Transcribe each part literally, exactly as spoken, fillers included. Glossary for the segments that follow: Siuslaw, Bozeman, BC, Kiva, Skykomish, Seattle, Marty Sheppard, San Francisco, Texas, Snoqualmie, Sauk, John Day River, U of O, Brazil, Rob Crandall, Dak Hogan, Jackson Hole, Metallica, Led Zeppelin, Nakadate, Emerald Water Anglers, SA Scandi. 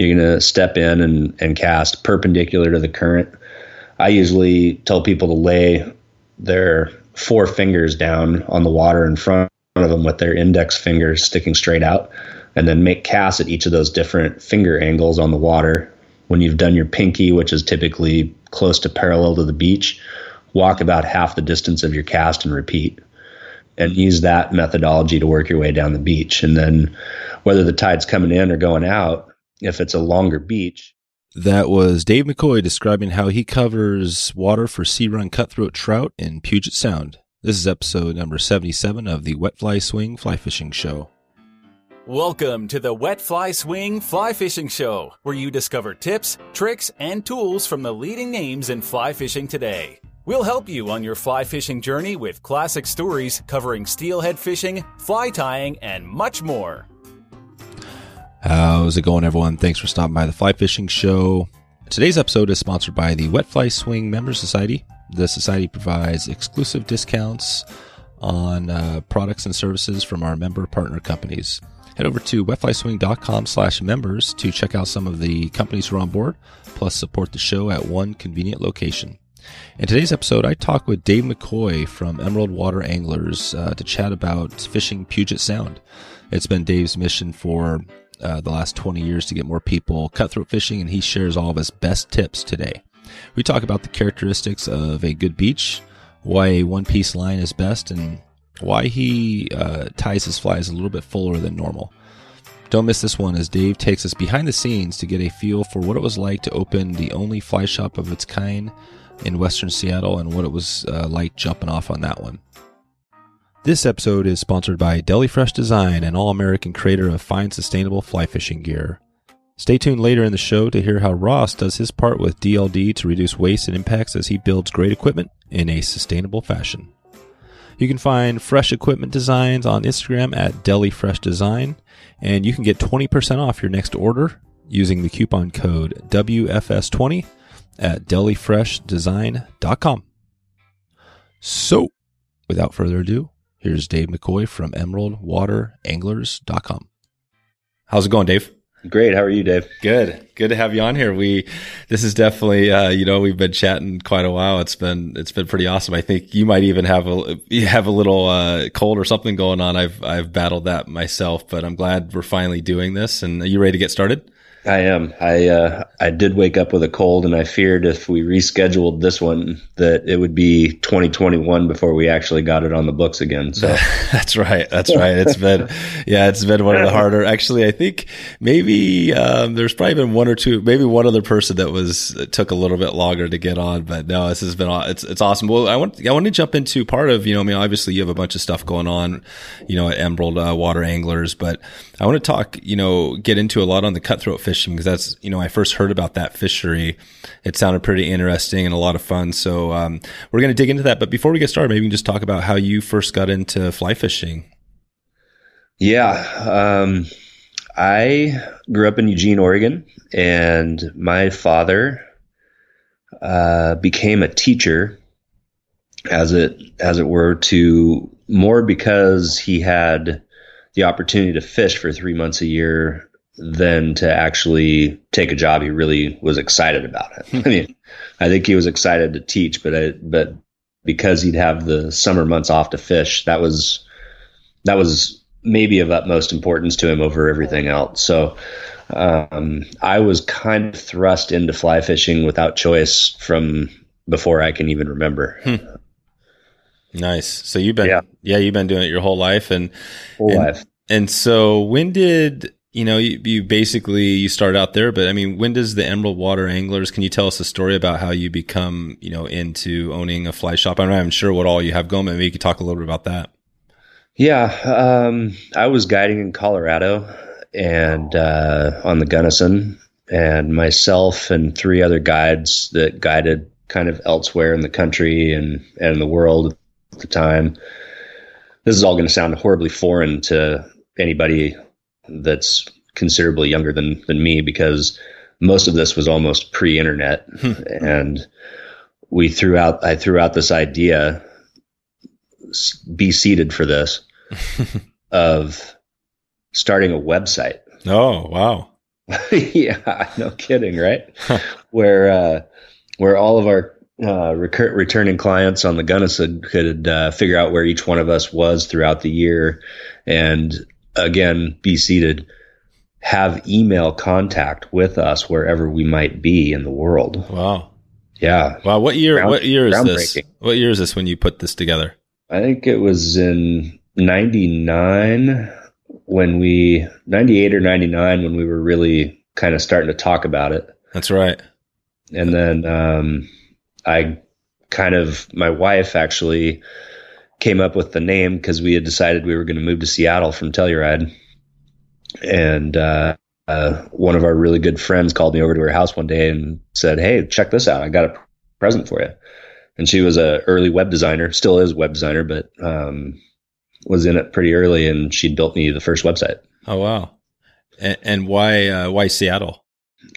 you're going to step in and, and cast perpendicular to the current. I usually tell people to lay their four fingers down on the water in front of them with their index fingers sticking straight out, and then make casts at each of those different finger angles on the water. When you've done your pinky, which is typically close to parallel to the beach, walk about half the distance of your cast and repeat, and use that methodology to work your way down the beach. And then whether the tide's coming in or going out, if it's a longer beach. That was Dave McCoy describing how he covers water for sea run cutthroat trout in Puget Sound. This is episode number seventy-seven of the Wet Fly Swing Fly Fishing Show. Welcome to the Wet Fly Swing Fly Fishing Show, where you discover tips, tricks, and tools from the leading names in fly fishing today. We'll help you on your fly fishing journey with classic stories covering steelhead fishing, fly tying, and much more. How's it going, everyone? Thanks for stopping by the Fly Fishing Show. Today's episode is sponsored by the Wet Fly Swing Member Society. The society provides exclusive discounts on uh, products and services from our member partner companies. Head over to wetflyswing.com slash members to check out some of the companies who are on board, plus support the show at one convenient location. In today's episode, I talk with Dave McCoy from Emerald Water Anglers uh, to chat about fishing Puget Sound. It's been Dave's mission for uh, the last twenty years to get more people cutthroat fishing, and he shares all of his best tips today. We talk about the characteristics of a good beach, why a one-piece line is best, and why he uh, ties his flies a little bit fuller than normal. Don't miss this one as Dave takes us behind the scenes to get a feel for what it was like to open the only fly shop of its kind in Western Seattle and what it was uh, like jumping off on that one. This episode is sponsored by Deli Fresh Design, an all-American creator of fine sustainable fly fishing gear. Stay tuned later in the show to hear how Ross does his part with D L D to reduce waste and impacts as he builds great equipment in a sustainable fashion. You can find Fresh Equipment Designs on Instagram at Deli Fresh Design, and you can get twenty percent off your next order using the coupon code W F S twenty at deli fresh design dot com. So, without further ado, here's Dave McCoy from emerald water anglers dot com. How's it going, Dave? Great. How are you, Dave? Good. Good to have you on here. We, this is definitely, uh, you know, we've been chatting quite a while. It's been, it's been pretty awesome. I think you might even have a, you have a little, uh, cold or something going on. I've, I've battled that myself, but I'm glad we're finally doing this. And are you ready to get started? I am. I, uh, I did wake up with a cold, and I feared if we rescheduled this one that it would be twenty twenty-one before we actually got it on the books again. So that's right. That's right. It's been, yeah, it's been one of the harder, actually, I think maybe, um, there's probably been one or two, maybe one other person that was, it took a little bit longer to get on, but no, this has been, it's, it's awesome. Well, I want, I want to jump into part of, you know, I mean, obviously you have a bunch of stuff going on, you know, at Emerald uh, Water Anglers, but I want to talk, you know, get into a lot on the cutthroat fishing, because that's, you know, I first heard about that fishery. It sounded pretty interesting and a lot of fun. So, um, we're going to dig into that. But before we get started, maybe we can just talk about how you first got into fly fishing. Yeah. Um, I grew up in Eugene, Oregon, and my father, uh, became a teacher, as it, as it were, to more because he had the opportunity to fish for three months a year than to actually take a job. He really was excited about it. I mean, I think he was excited to teach, but I, but because he'd have the summer months off to fish, that was that was maybe of utmost importance to him over everything else. So um, I was kind of thrust into fly fishing without choice from before I can even remember. Hmm. Nice. So you've been, yeah. yeah, you've been doing it your whole life, and whole and, life. And so when did You know, you, you basically, you start out there, but I mean, when does the Emerald Water Anglers, can you tell us a story about how you become, you know, into owning a fly shop? I'm not even sure what all you have going, but maybe you could talk a little bit about that. Yeah. Um, I was guiding in Colorado and, uh, on the Gunnison, and myself and three other guides that guided kind of elsewhere in the country and, and the world at the time. This is all going to sound horribly foreign to anybody that's considerably younger than, than me, because most of this was almost pre-internet. Hmm. And we threw out, I threw out this idea, be seated for this, of starting a website. Oh, wow. Yeah, no kidding, right? Where uh, where all of our uh, recur- returning clients on the Gunnison could uh, figure out where each one of us was throughout the year, and again, be seated, have email contact with us wherever we might be in the world. Wow. Yeah. Wow. What year? Ground, what year is this? What year is this when you put this together? I think it was in ninety-nine when we, ninety-eight or ninety-nine when we were really kind of starting to talk about it. That's right. And then um, I kind of, my wife actually came up with the name because we had decided we were going to move to Seattle from Telluride. And uh, uh, one of our really good friends called me over to her house one day and said, "Hey, check this out. I got a present for you." And she was a early web designer, still is web designer, but um, was in it pretty early. And she built me the first website. Oh, wow. And, and why, uh, why Seattle?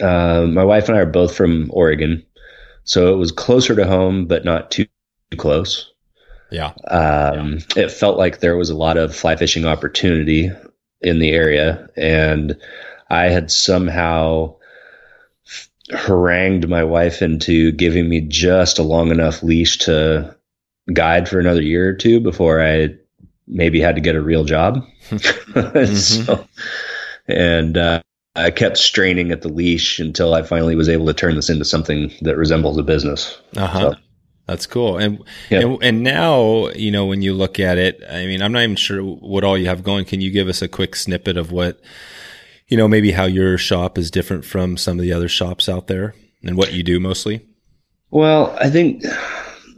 Uh, my wife and I are both from Oregon, so it was closer to home, but not too, too close. Yeah. Um, yeah. It felt like there was a lot of fly fishing opportunity in the area, and I had somehow f- harangued my wife into giving me just a long enough leash to guide for another year or two before I maybe had to get a real job. Mm-hmm. so, and uh, I kept straining at the leash until I finally was able to turn this into something that resembles a business. Uh-huh. So, that's cool. And, yeah. and and now, you know, when you look at it, I mean, I'm not even sure what all you have going. Can you give us a quick snippet of what, you know, maybe how your shop is different from some of the other shops out there and what you do mostly? Well, I think,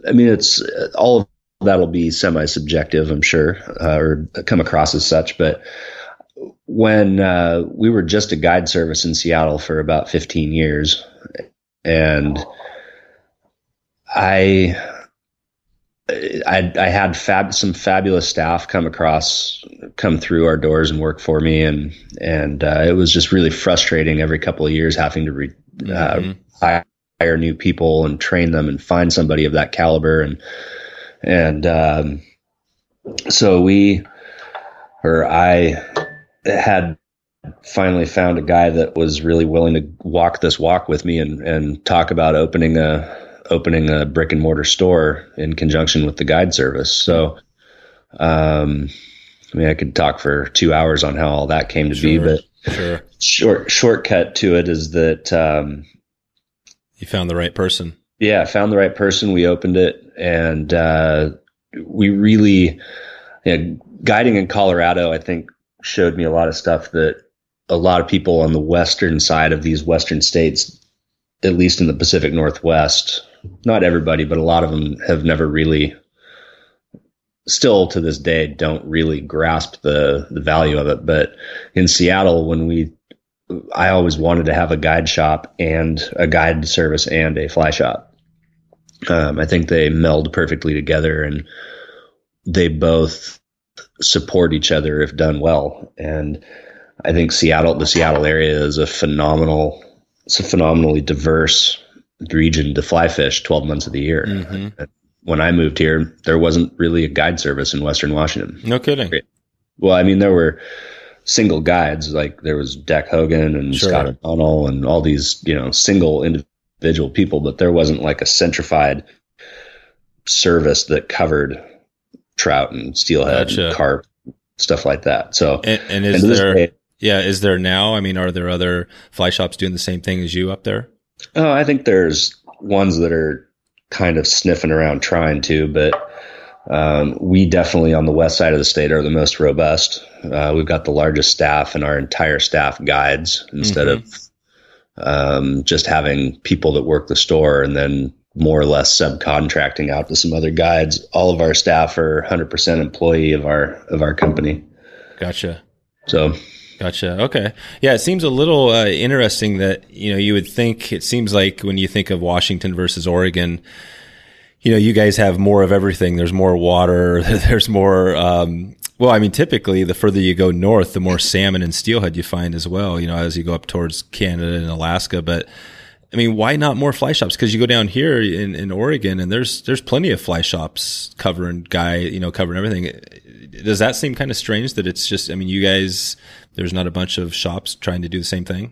I mean, it's all of that'll be semi-subjective, I'm sure, uh, or come across as such. But when uh, we were just a guide service in Seattle for about fifteen years, and I, I, I had fab, some fabulous staff come across, come through our doors and work for me. And, and, uh, it was just really frustrating every couple of years having to re, uh, mm-hmm. hire new people and train them and find somebody of that caliber. And, and, um, so we, or I had finally found a guy that was really willing to walk this walk with me and, and talk about opening a, opening a brick and mortar store in conjunction with the guide service. So, um, I mean, I could talk for two hours on how all that came to sure, be, but sure. short shortcut to it is that, um, you found the right person. Yeah. I found the right person. We opened it, and, uh, we really, you know, guiding in Colorado, I think showed me a lot of stuff that a lot of people on the western side of these western states, at least in the Pacific Northwest, not everybody, but a lot of them have never really, still to this day, don't really grasp the, the value of it. But in Seattle, when we, I always wanted to have a guide shop and a guide service and a fly shop. Um, I think they meld perfectly together, and they both support each other if done well. And I think Seattle, the Seattle area is a phenomenal It's a phenomenally diverse region to fly fish twelve months of the year. Mm-hmm. When I moved here, there wasn't really a guide service in Western Washington. No kidding. Well, I mean, there were single guides, like there was Dak Hogan and sure. Scott O'Donnell and all these, you know, single individual people, but there wasn't like a centrified service that covered trout and steelhead gotcha. and carp, stuff like that. So, and, and is and there, day, Yeah. Is there now? I mean, are there other fly shops doing the same thing as you up there? Oh, I think there's ones that are kind of sniffing around trying to, but um, we definitely on the west side of the state are the most robust. Uh, we've got the largest staff, and our entire staff guides instead mm-hmm. of um, just having people that work the store and then more or less subcontracting out to some other guides. All of our staff are one hundred percent employee of our of our company. Gotcha. So. Gotcha. Okay. Yeah. It seems a little uh, interesting that, you know, you would think, it seems like when you think of Washington versus Oregon, you know, you guys have more of everything. There's more water. There's more, um, well, I mean, typically the further you go north, the more salmon and steelhead you find as well, you know, as you go up towards Canada and Alaska. But I mean, why not more fly shops? Cause you go down here in, in Oregon and there's, there's plenty of fly shops covering guy, you know, covering everything. Does that seem kind of strange that it's just, I mean, you guys, there's not a bunch of shops trying to do the same thing?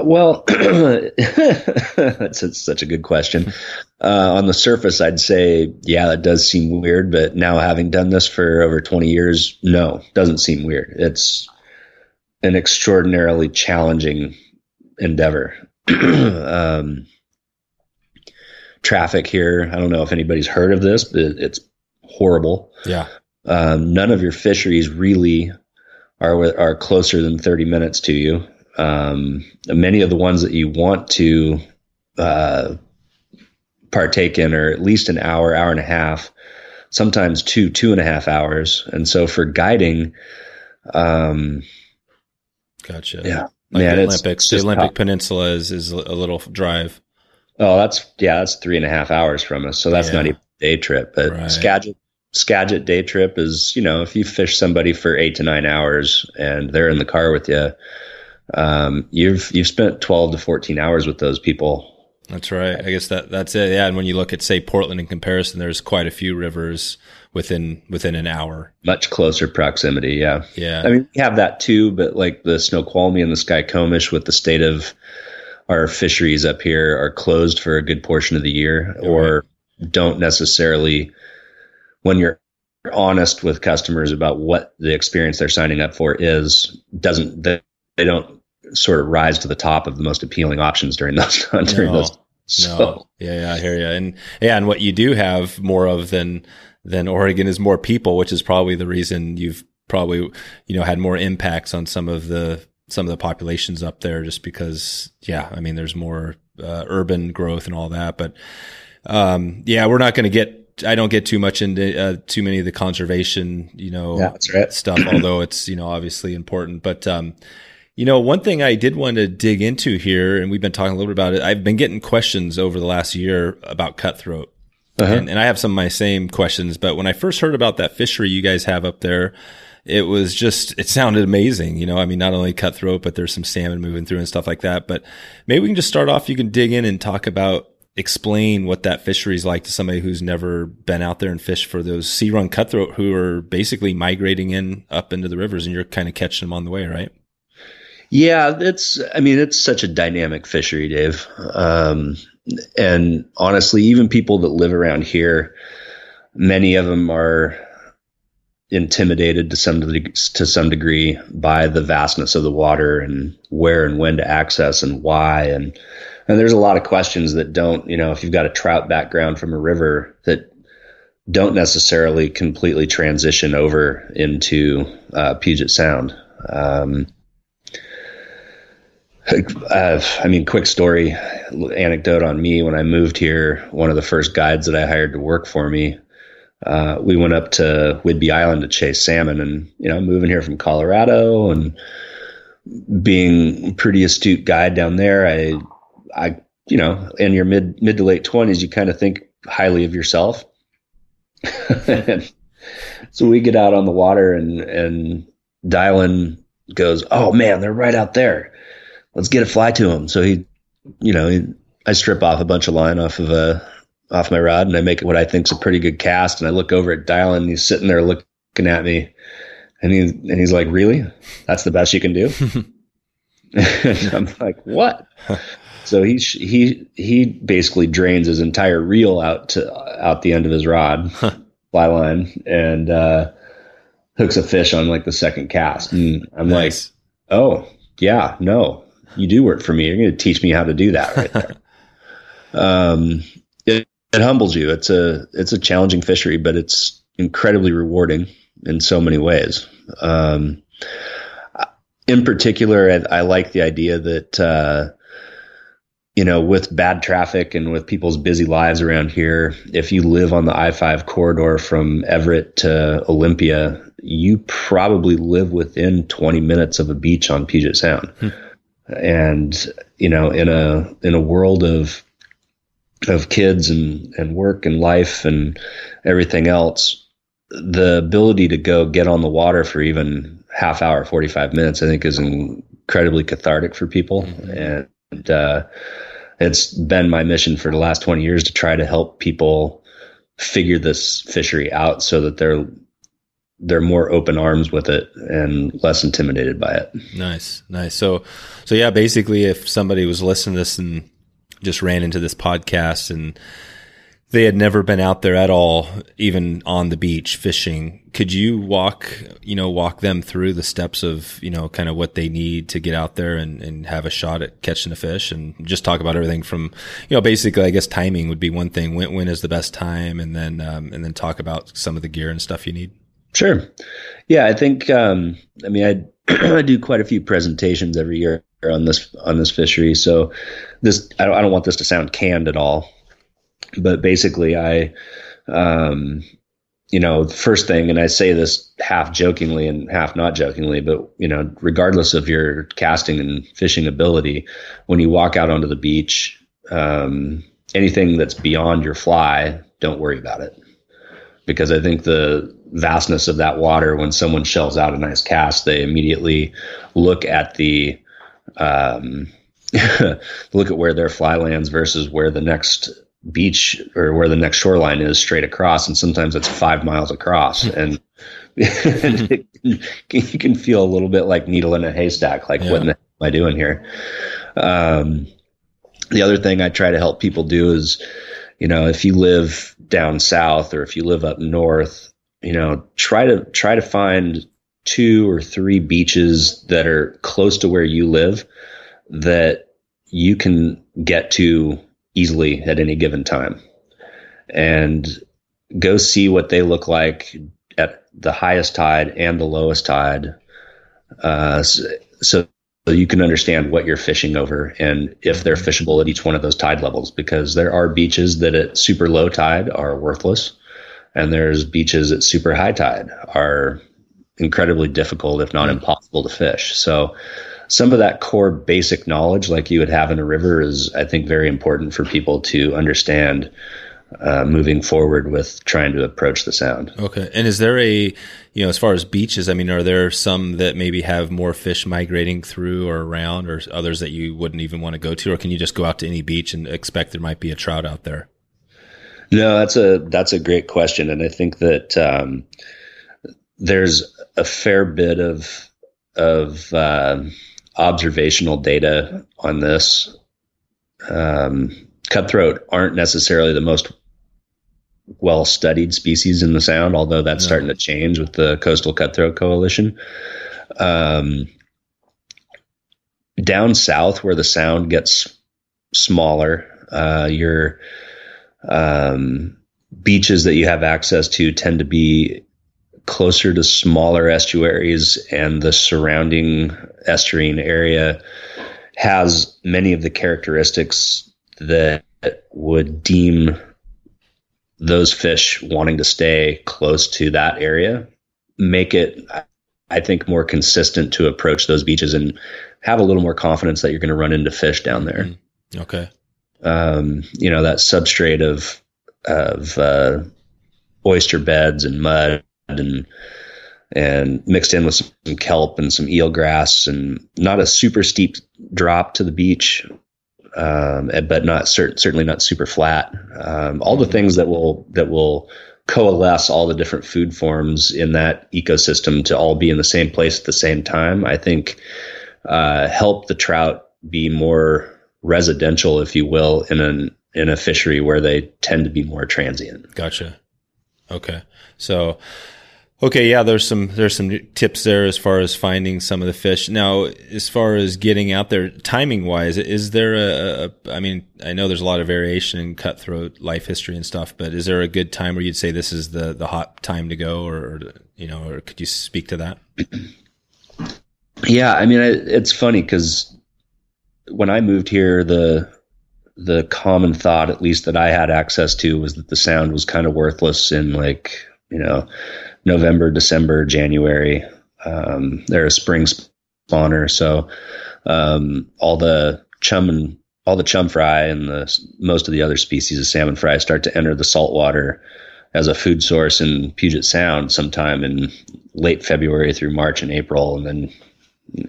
Well, that's such a good question. Uh, on the surface, I'd say, yeah, that does seem weird. But now, having done this for over twenty years, no, doesn't seem weird. It's an extraordinarily challenging endeavor. um, traffic here, I don't know if anybody's heard of this, but it's horrible. Yeah. Um, none of your fisheries really are are closer than thirty minutes to you. Um, many of the ones that you want to, uh, partake in are at least an hour, hour and a half, sometimes two, two and a half hours. And so for guiding, um, gotcha. Yeah. Like man, the Olympics, the Olympic top. Peninsula is, is a little drive. Oh, that's, yeah, that's three and a half hours from us. So that's yeah. not even a day trip, but right. Skagit, Skagit day trip is, you know, if you fish somebody for eight to nine hours and they're in the car with you, um you've you've spent twelve to fourteen hours with those people. That's right. I guess that that's it. Yeah. And when you look at, say, Portland in comparison, there's quite a few rivers within within an hour, much closer proximity. Yeah. Yeah. I mean, we have that too, but like the Snoqualmie and the Skykomish, with the state of our fisheries up here, are closed for a good portion of the year, okay. or don't necessarily, when you're honest with customers about what the experience they're signing up for is, doesn't they, they don't sort of rise to the top of the most appealing options during those. during no, those. So. No. Yeah, yeah, I hear you. And yeah, and what you do have more of than than Oregon is more people, which is probably the reason you've probably, you know, had more impacts on some of the some of the populations up there, just because, yeah, I mean, there's more uh, urban growth and all that. But um, yeah, we're not going to get. I don't get too much into uh, too many of the conservation, you know, yeah, that's right. stuff. Although it's, you know, obviously important, but. Um, You know, one thing I did want to dig into here, and we've been talking a little bit about it, I've been getting questions over the last year about cutthroat. Uh-huh. And, and I have some of my same questions, but when I first heard about that fishery you guys have up there, it was just, it sounded amazing. You know, I mean, not only cutthroat, but there's some salmon moving through and stuff like that. But maybe we can just start off, you can dig in and talk about, explain what that fishery is like to somebody who's never been out there and fished for those sea run cutthroat who are basically migrating in up into the rivers, and you're kind of catching them on the way, right? Yeah, it's, I mean, it's such a dynamic fishery, Dave. Um, and honestly, even people that live around here, many of them are intimidated to some degree, to some degree by the vastness of the water and where and when to access and why. And, and there's a lot of questions that don't, you know, if you've got a trout background from a river, that don't necessarily completely transition over into uh, Puget Sound. Um Uh, I mean, quick story, anecdote on me. When I moved here, one of the first guides that I hired to work for me, uh, we went up to Whidbey Island to chase salmon. And, you know, moving here from Colorado and being a pretty astute guide down there, I, I, you know, in your mid mid to late twenties, you kind of think highly of yourself. And so we get out on the water, and and Dylan goes, "Oh man, they're right out there. Let's get a fly to him." So he, you know, he, I strip off a bunch of line off of a, off my rod, and I make what I think's a pretty good cast. And I look over at Dylan, and he's sitting there looking at me, and he, and he's like, "Really? That's the best you can do?" And I'm like, "What?" So he, he, he basically drains his entire reel out to out the end of his rod, huh. fly line, and, uh, hooks a fish on like the second cast. And I'm nice. like, "Oh yeah, no. You do work for me. You're going to teach me how to do that right there." um, it, it humbles you. It's a, it's a challenging fishery, but it's incredibly rewarding in so many ways. Um, in particular, I, I like the idea that, uh, you know, with bad traffic and with people's busy lives around here, if you live on the I five corridor from Everett to Olympia, you probably live within twenty minutes of a beach on Puget Sound. Hmm. And, you know, in a, in a world of, of kids and, and work and life and everything else, the ability to go get on the water for even half hour, forty-five minutes, I think is incredibly cathartic for people. Mm-hmm. And, uh, it's been my mission for the last twenty years to try to help people figure this fishery out so that they're they're more open arms with it and less intimidated by it. Nice. Nice. So, so yeah, basically if somebody was listening to this and just ran into this podcast and they had never been out there at all, even on the beach fishing, could you walk, you know, walk them through the steps of, you know, kind of what they need to get out there and, and have a shot at catching a fish, and just talk about everything from, you know, basically, I guess timing would be one thing. When, when is the best time? And then, um, and then talk about some of the gear and stuff you need. Sure. Yeah. I think, um, I mean, I, I do quite a few presentations every year on this, on this fishery. So this, I don't, I don't want this to sound canned at all, but basically I, um, you know, the first thing, and I say this half jokingly and half not jokingly, but you know, regardless of your casting and fishing ability, when you walk out onto the beach, um, anything that's beyond your fly, don't worry about it. Because I think the vastness of that water, when someone shells out a nice cast, they immediately look at the um, look at where their fly lands versus where the next beach or where the next shoreline is straight across. And sometimes it's five miles across. And, and it, you can feel a little bit like needle in a haystack, like yeah. What the heck am I doing here? Um, the other thing I try to help people do is, you know, if you live down south or if you live up north, you know, try to try to find two or three beaches that are close to where you live that you can get to easily at any given time, and go see what they look like at the highest tide and the lowest tide. Uh, so, so So you can understand what you're fishing over and if they're fishable at each one of those tide levels, because there are beaches that at super low tide are worthless, and there's beaches at super high tide are incredibly difficult, if not impossible, to fish. So some of that core basic knowledge like you would have in a river is, I think, very important for people to understand uh, moving forward with trying to approach the sound. Okay. And is there a, you know, as far as beaches, I mean, are there some that maybe have more fish migrating through or around, or others that you wouldn't even want to go to, or can you just go out to any beach and expect there might be a trout out there? No, that's a, that's a great question. And I think that, um, there's a fair bit of, of, uh, observational data on this. Um, cutthroat aren't necessarily the most well-studied species in the sound, although that's yeah. starting to change with the Coastal Cutthroat Coalition. Um, down south where the sound gets smaller, uh, your um, beaches that you have access to tend to be closer to smaller estuaries, and the surrounding estuarine area has many of the characteristics that would deem those fish wanting to stay close to that area, make it, I think, more consistent to approach those beaches and have a little more confidence that you're going to run into fish down there. Okay. Um, you know, that substrate of, of, uh, oyster beds and mud and, and mixed in with some kelp and some eel grass, and not a super steep drop to the beach, um, but not cert- certainly not super flat. Um, all the things that will, that will coalesce all the different food forms in that ecosystem to all be in the same place at the same time, I think, uh, help the trout be more residential, if you will, in an, in a fishery where they tend to be more transient. Gotcha. Okay. So, okay. Yeah. There's some, there's some tips there as far as finding some of the fish. Now, as far as getting out there timing wise, is there a, a, I mean, I know there's a lot of variation in cutthroat life history and stuff, but is there a good time where you'd say this is the, the hot time to go, or, or you know, or could you speak to that? Yeah. I mean, it, it's funny because when I moved here, the, the common thought, at least that I had access to, was that the sound was kind of worthless in, like, you know, November, December, January. Um, they're a spring spawner. So, um, all the chum and all the chum fry and the, most of the other species of salmon fry start to enter the salt water as a food source in Puget Sound sometime in late February through March and April. And then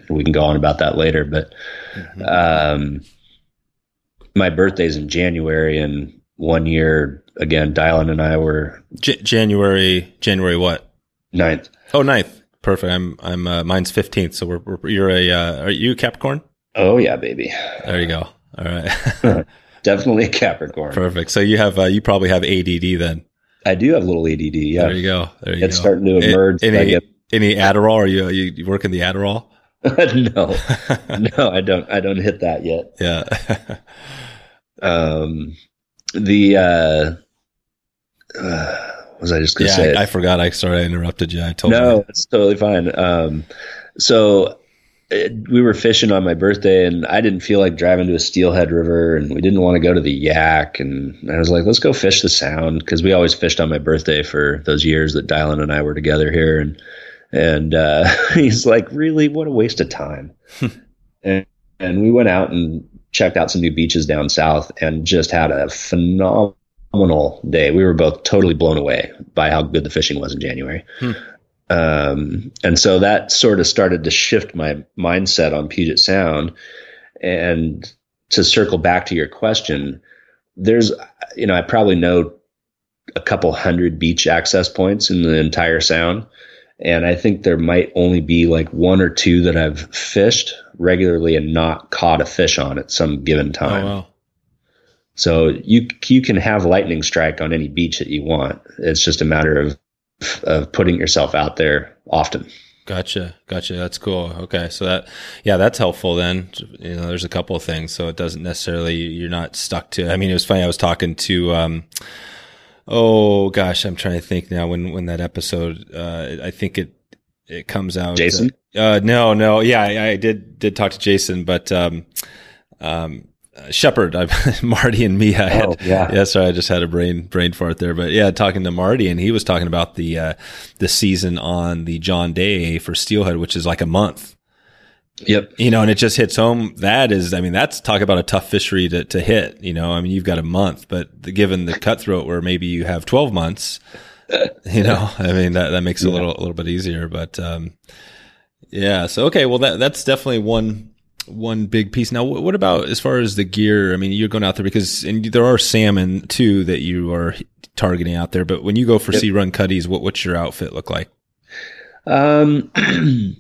we can go on about that later. But, mm-hmm. um, my birthday's in January, and one year, again, Dylan and I were J- January, January what? ninth. Oh, ninth. Perfect. I'm, I'm, uh, mine's fifteenth. So we're, we're you're a, uh, are you Capricorn? Oh yeah, baby. There you go. All right. Definitely a Capricorn. Perfect. So you have, uh, you probably have A D D then. I do have a little A D D. Yeah. There you go. There you it's go. starting to emerge. Any, I get... any Adderall? Are you, are you, you working the Adderall? no, no, I don't, I don't hit that yet. Yeah. um, the, uh, uh was I just going to yeah, say it? I, I forgot. I sorry, I interrupted you. I told no, you. No, it's totally fine. Um, so it, we were fishing on my birthday, and I didn't feel like driving to a steelhead river, and we didn't want to go to the Yak. And I was like, let's go fish the Sound, because we always fished on my birthday for those years that Dylan and I were together here. And and uh, he's like, really, what a waste of time. and, and we went out and checked out some new beaches down south and just had a phenomenal day. We were both totally blown away by how good the fishing was in January. Hmm. Um, and so that sort of started to shift my mindset on Puget Sound. And to circle back to your question, there's, you know, I probably know a couple hundred beach access points in the entire Sound. And I think there might only be like one or two that I've fished regularly and not caught a fish on at some given time. Oh, wow. So you you can have lightning strike on any beach that you want. It's just a matter of of putting yourself out there often. Gotcha, gotcha. That's cool. Okay, so that yeah, that's helpful. Then you know, there's a couple of things, so it doesn't necessarily you're not stuck to. I mean, it was funny. I was talking to um, oh gosh, I'm trying to think now. When when that episode, uh, I think it it comes out. Jason? Uh, no, no, yeah, I, I did did talk to Jason, but um, um. Uh, Shepherd, I've, Marty and me, I had, oh, yeah. yeah, sorry, I just had a brain, brain fart there, but yeah, talking to Marty, and he was talking about the, uh, the season on the John Day for steelhead, which is like a month. Yep. You know, and it just hits home. That is, I mean, that's talk about a tough fishery to, to hit, you know, I mean, you've got a month, but the, given the cutthroat where maybe you have twelve months, you know, I mean, that, that makes it yeah. a little, a little bit easier, but, um, yeah. So, okay. Well, that, that's definitely one. One big piece. Now, what about as far as the gear? I mean, you're going out there because, and there are salmon too that you are targeting out there. But when you go for yep. sea run cutties, what what's your outfit look like? Um,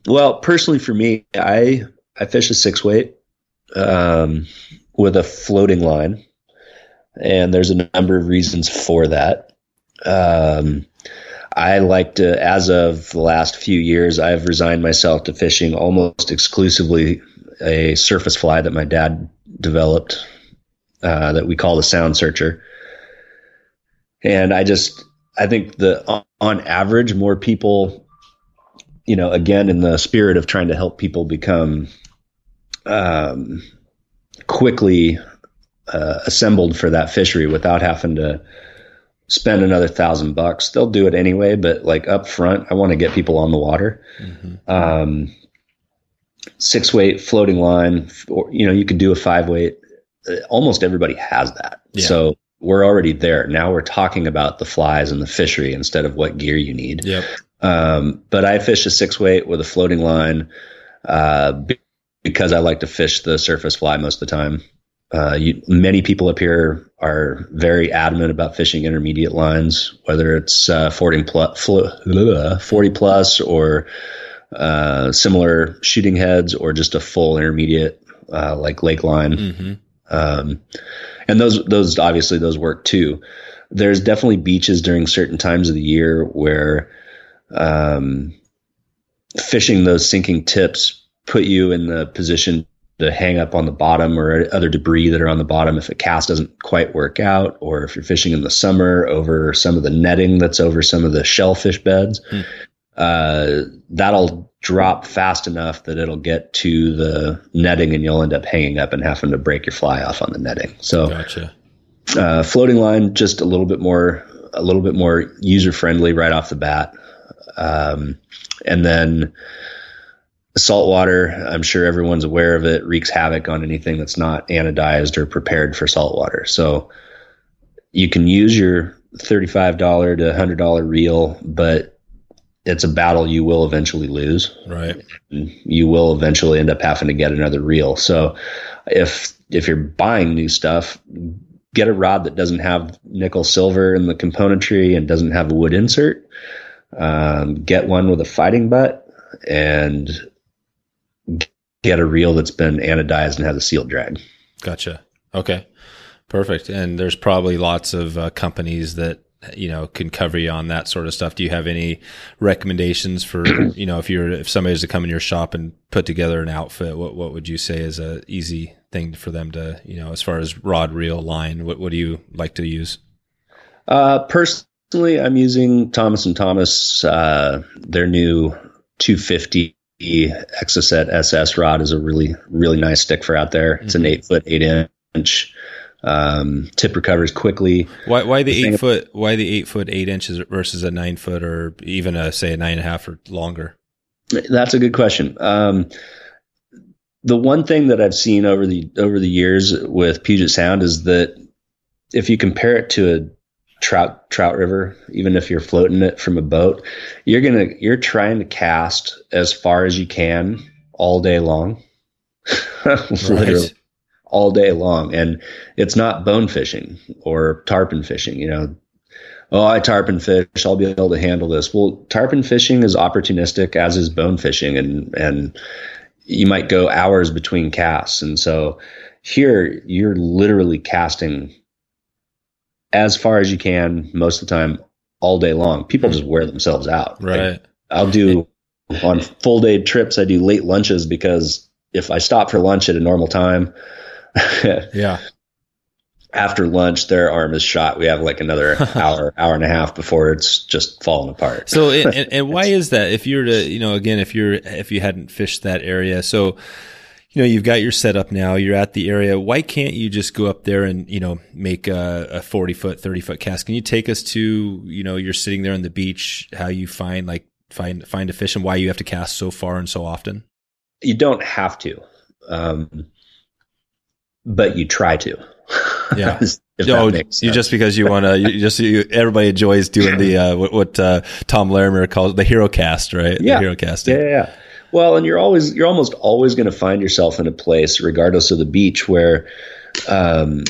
well, personally for me, I I fish a six weight um, with a floating line, and there's a number of reasons for that. Um, I like to, as of the last few years, I've resigned myself to fishing almost exclusively a surface fly that my dad developed, uh, that we call the Sound Searcher. And I just, I think the, on, on average, more people, you know, again, in the spirit of trying to help people become, um, quickly, uh, assembled for that fishery without having to spend another thousand bucks. They'll do it anyway, but like up front, I want to get people on the water. Mm-hmm. Um, six weight floating line, or, you know, you could do a five weight. Almost everybody has that. Yeah. So we're already there. Now we're talking about the flies and the fishery instead of what gear you need. Yep. Um, but I fish a six weight with a floating line, uh, because I like to fish the surface fly most of the time. Uh, you, many people up here are very adamant about fishing intermediate lines, whether it's, uh, forty plus, forty plus or, uh, similar shooting heads or just a full intermediate, uh, like lake line. Mm-hmm. Um, and those, those, obviously those work too. There's definitely beaches during certain times of the year where, um, fishing those sinking tips put you in the position to hang up on the bottom or other debris that are on the bottom if a cast doesn't quite work out, or if you're fishing in the summer over some of the netting that's over some of the shellfish beds. Mm. Uh, that'll drop fast enough that it'll get to the netting and you'll end up hanging up and having to break your fly off on the netting. So, gotcha. uh, floating line, just a little bit more, a little bit more user friendly right off the bat. Um, and then saltwater, I'm sure everyone's aware of it, wreaks havoc on anything that's not anodized or prepared for saltwater. So you can use your thirty-five to one hundred dollars reel, but it's a battle you will eventually lose. Right. You will eventually end up having to get another reel. So if, if you're buying new stuff, get a rod that doesn't have nickel silver in the componentry and doesn't have a wood insert. um, get one with a fighting butt, and get a reel that's been anodized and has a sealed drag. Gotcha. Okay, perfect. And there's probably lots of uh, companies that, you know, can cover you on that sort of stuff. Do you have any recommendations for, you know, if you're, if somebody's to come in your shop and put together an outfit, what, what would you say is a easy thing for them to, you know, as far as rod, reel, line, what, what do you like to use? Uh, personally, I'm using Thomas and Thomas. Uh, their new two fifty Exocet S S rod is a really, really nice stick for out there. It's mm-hmm. an eight foot, eight inch. Um, tip recovers quickly. Why, why the, the eight foot? Why the eight foot eight inches versus a nine foot, or even a say a nine and a half or longer? That's a good question. Um, the one thing that I've seen over the over the years with Puget Sound is that if you compare it to a trout trout river, even if you're floating it from a boat, you're gonna you're trying to cast as far as you can all day long. Literally. Right. All day long. And it's not bone fishing or tarpon fishing, you know, oh, I tarpon fish, I'll be able to handle this. Well, tarpon fishing is opportunistic, as is bone fishing. And, and you might go hours between casts. And so here you're literally casting as far as you can most of the time, all day long. People just wear themselves out. Right. Like, I'll do on full day trips. I do late lunches because if I stop for lunch at a normal time, yeah. After lunch, their arm is shot. We have like another hour, hour and a half before it's just falling apart. So, and, and, and why is that? If you're to, you know, again, if you're, if you hadn't fished that area, so, you know, you've got your setup now, you're at the area. Why can't you just go up there and, you know, make a, a forty foot, thirty foot cast? Can you take us to, you know, you're sitting there on the beach, how you find, like, find, find a fish and why you have to cast so far and so often? You don't have to. Um, But you try to, yeah. No, you just because you want to. You just you, everybody enjoys doing the uh, what, what uh, Tom Larimer calls the hero cast, right? Yeah, the hero casting. Yeah, yeah. Well, and you're always you're almost always going to find yourself in a place, regardless of the beach, where um,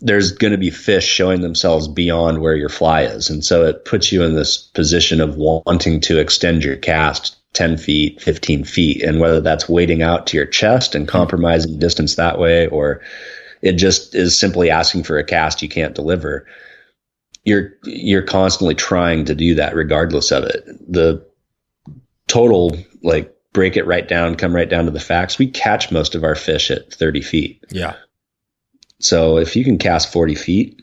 there's going to be fish showing themselves beyond where your fly is, and so it puts you in this position of wanting to extend your cast ten feet, fifteen feet, and whether that's wading out to your chest and compromising distance that way, or it just is simply asking for a cast you can't deliver, you're you're constantly trying to do that regardless of it. The total, like, break it right down, come right down to the facts, we catch most of our fish at thirty feet. Yeah. So if you can cast forty feet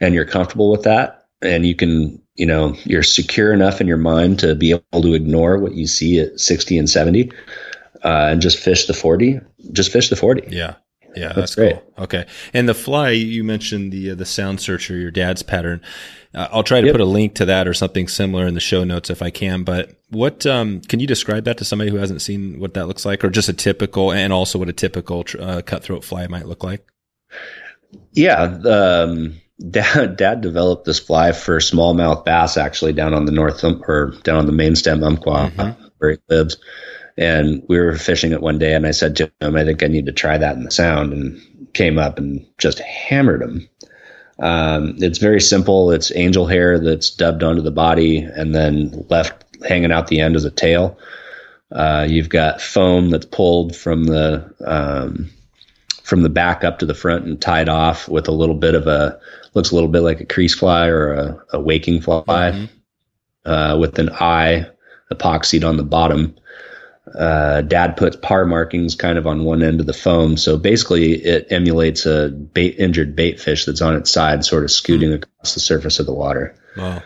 and you're comfortable with that, and you can, you know, you're secure enough in your mind to be able to ignore what you see at sixty and seventy, uh, and just fish the forty, just fish the forty. Yeah. Yeah. That's, that's great. Cool. Okay. And the fly, you mentioned the, uh, the Sound Searcher, your dad's pattern. Uh, I'll try to yep. put a link to that or something similar in the show notes if I can, but what, um, can you describe that to somebody who hasn't seen what that looks like, or just a typical, and also what a typical, uh, cutthroat fly might look like? Yeah. Um, Dad, Dad developed this fly for smallmouth bass, actually, down on the north or down on the main stem Umpqua mm-hmm. where he lives. And we were fishing it one day, and I said to him, "I think I need to try that in the Sound." And came up and just hammered him. Um, it's very simple. It's angel hair that's dubbed onto the body and then left hanging out the end as a tail. Uh, you've got foam that's pulled from the um, from the back up to the front and tied off with a little bit of a. Looks a little bit like a crease fly or a, a waking fly mm-hmm. uh, with an eye epoxied on the bottom. Uh, Dad puts par markings kind of on one end of the foam. So basically it emulates a bait, injured bait fish that's on its side, sort of scooting mm-hmm. across the surface of the water. Wow.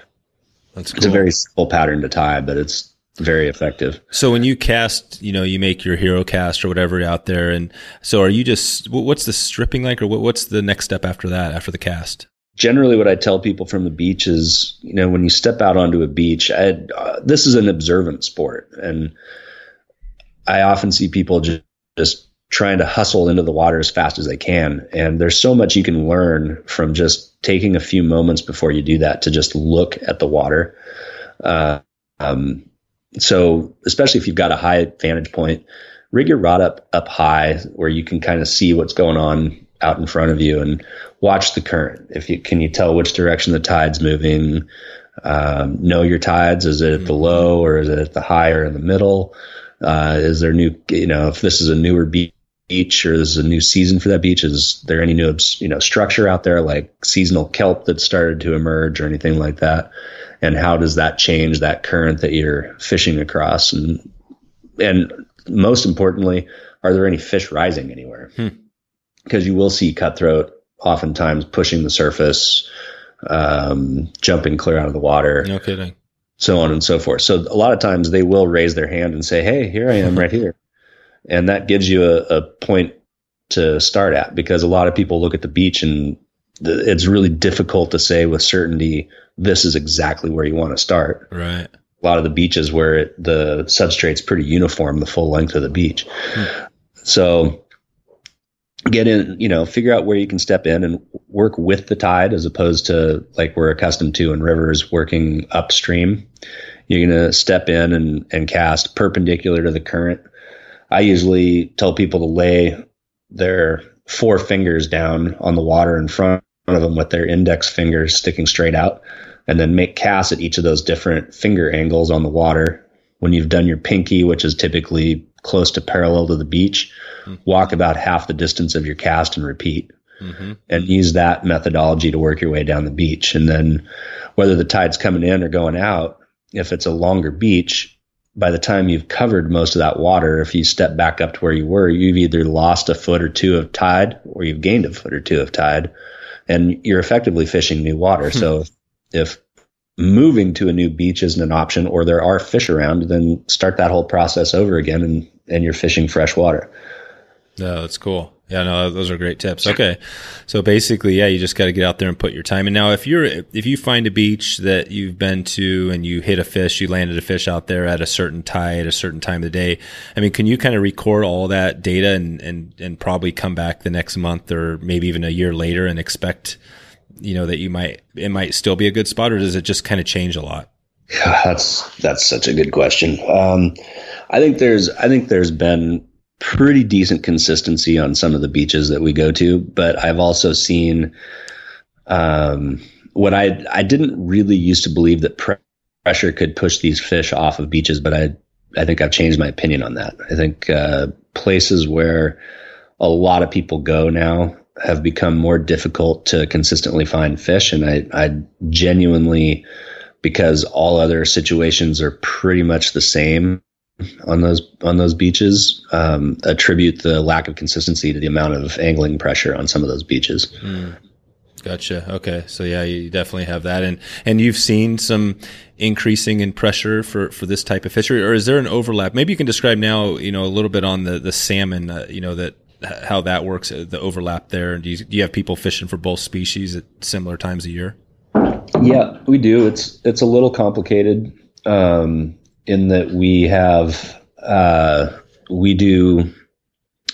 That's cool. It's a very simple pattern to tie, but it's very effective. So when you cast, you know, you make your hero cast or whatever out there. And so are you just, what's the stripping like, or what, what's the next step after that, after the cast? Generally, what I tell people from the beach is, you know, when you step out onto a beach, I, uh, this is an observant sport. And I often see people just, just trying to hustle into the water as fast as they can. And there's so much you can learn from just taking a few moments before you do that to just look at the water. Uh, um, so especially if you've got a high vantage point, rig your rod up, up high where you can kind of see what's going on out in front of you, and watch the current. If you can, you tell which direction the tide's moving. um, know your tides. Is it at the low or is it at the high or in the middle? Uh, is there new, you know, if this is a newer beach or this is a new season for that beach, is there any new, you know, structure out there like seasonal kelp that started to emerge or anything like that? And how does that change that current that you're fishing across? And, and most importantly, are there any fish rising anywhere? Hmm. Because you will see cutthroat oftentimes pushing the surface, um, jumping clear out of the water. No kidding. So on and so forth. So a lot of times they will raise their hand and say, hey, here I am right here. And that gives you a, a point to start at, because a lot of people look at the beach and th- it's really difficult to say with certainty, this is exactly where you want to start. Right. A lot of the beaches where it, the substrate's pretty uniform, the full length of the beach. Hmm. So get in, you know, figure out where you can step in and work with the tide, as opposed to like we're accustomed to in rivers working upstream. You're going to step in and, and cast perpendicular to the current. I usually tell people to lay their four fingers down on the water in front of them with their index fingers sticking straight out, and then make casts at each of those different finger angles on the water. When you've done your pinky, which is typically close to parallel to the beach, mm-hmm. walk about half the distance of your cast and repeat, mm-hmm. and use that methodology to work your way down the beach. And then whether the tide's coming in or going out, if it's a longer beach, by the time you've covered most of that water, if you step back up to where you were, you've either lost a foot or two of tide, or you've gained a foot or two of tide, and you're effectively fishing new water. Hmm. So if moving to a new beach isn't an option, or there are fish around, then start that whole process over again, and, and you're fishing fresh water. No, that's cool. Yeah, no, those are great tips. Okay. So basically, yeah, you just got to get out there and put your time. And now if you're, if you find a beach that you've been to and you hit a fish, you landed a fish out there at a certain tide, at a certain time of the day, I mean, can you kind of record all that data and, and, and probably come back the next month or maybe even a year later and expect, you know, that you might, it might still be a good spot, or does it just kind of change a lot? Yeah, that's, that's such a good question. Um, I think there's, I think there's been pretty decent consistency on some of the beaches that we go to, but I've also seen, um, what I, I didn't really used to believe that pre- pressure could push these fish off of beaches, but I, I think I've changed my opinion on that. I think, uh, places where a lot of people go now have become more difficult to consistently find fish. And I, I genuinely, because all other situations are pretty much the same on those, on those beaches, um, attribute the lack of consistency to the amount of angling pressure on some of those beaches. Mm. Gotcha. Okay. So yeah, you definitely have that. And, and you've seen some increasing in pressure for, for this type of fishery, or is there an overlap? Maybe you can describe now, you know, a little bit on the, the salmon, uh, you know, that, how that works, the overlap there. And do you, do you have people fishing for both species at similar times a year? Yeah, we do. It's, it's a little complicated, um, in that we have, uh, we do,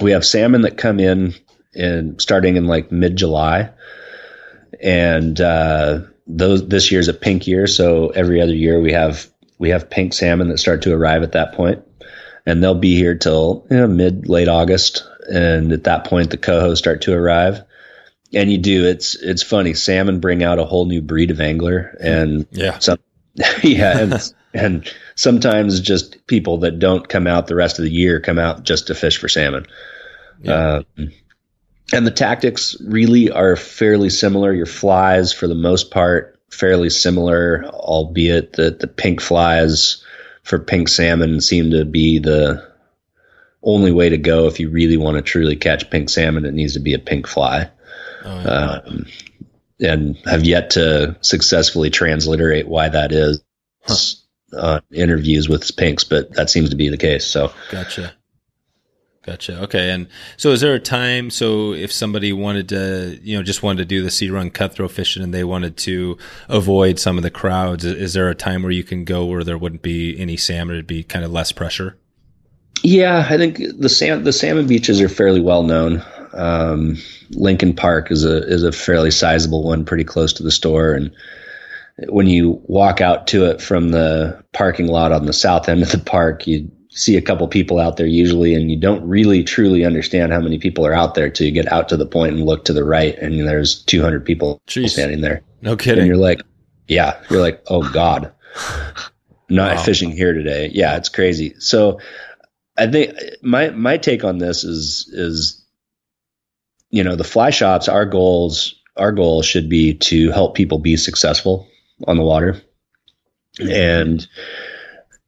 we have salmon that come in and starting in like mid July, and, uh, those, this year's a pink year. So every other year we have, we have pink salmon that start to arrive at that point, and they'll be here till, you know, mid late August. And at that point, the coho start to arrive, and you do. It's it's funny. Salmon bring out a whole new breed of angler, and yeah, some, yeah, and, and sometimes just people that don't come out the rest of the year come out just to fish for salmon. Yeah. Uh, and the tactics really are fairly similar. Your flies, for the most part, fairly similar, albeit that the pink flies for pink salmon seem to be the only way to go. If you really want to truly catch pink salmon, it needs to be a pink fly. Oh, yeah. Um, and have yet to successfully transliterate why that is huh. uh, interviews with pinks, but that seems to be the case. So gotcha. Gotcha. Okay. And so is there a time, so if somebody wanted to, you know, just wanted to do the sea run cutthroat fishing and they wanted to avoid some of the crowds, is there a time where you can go where there wouldn't be any salmon? It'd be kind of less pressure? Yeah, I think the sand, the salmon beaches are fairly well known. Um, Lincoln Park is a is a fairly sizable one, pretty close to the store. And when you walk out to it from the parking lot on the south end of the park, you see a couple people out there usually, and you don't really truly understand how many people are out there till you get out to the point and look to the right, and there's two hundred people Jeez. Standing there. No kidding. And you're like, yeah, you're like, oh God, not wow. fishing here today. Yeah, it's crazy. So I think my my take on this is is you know, the fly shops, our goals our goal should be to help people be successful on the water. And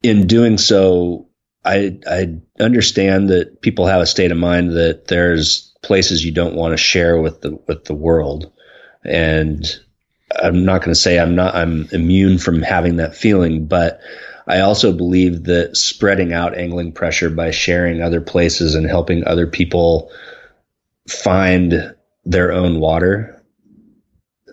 in doing so, I I understand that people have a state of mind that there's places you don't want to share with the with the world. And I'm not going to say I'm not I'm immune from having that feeling, but I also believe that spreading out angling pressure by sharing other places and helping other people find their own water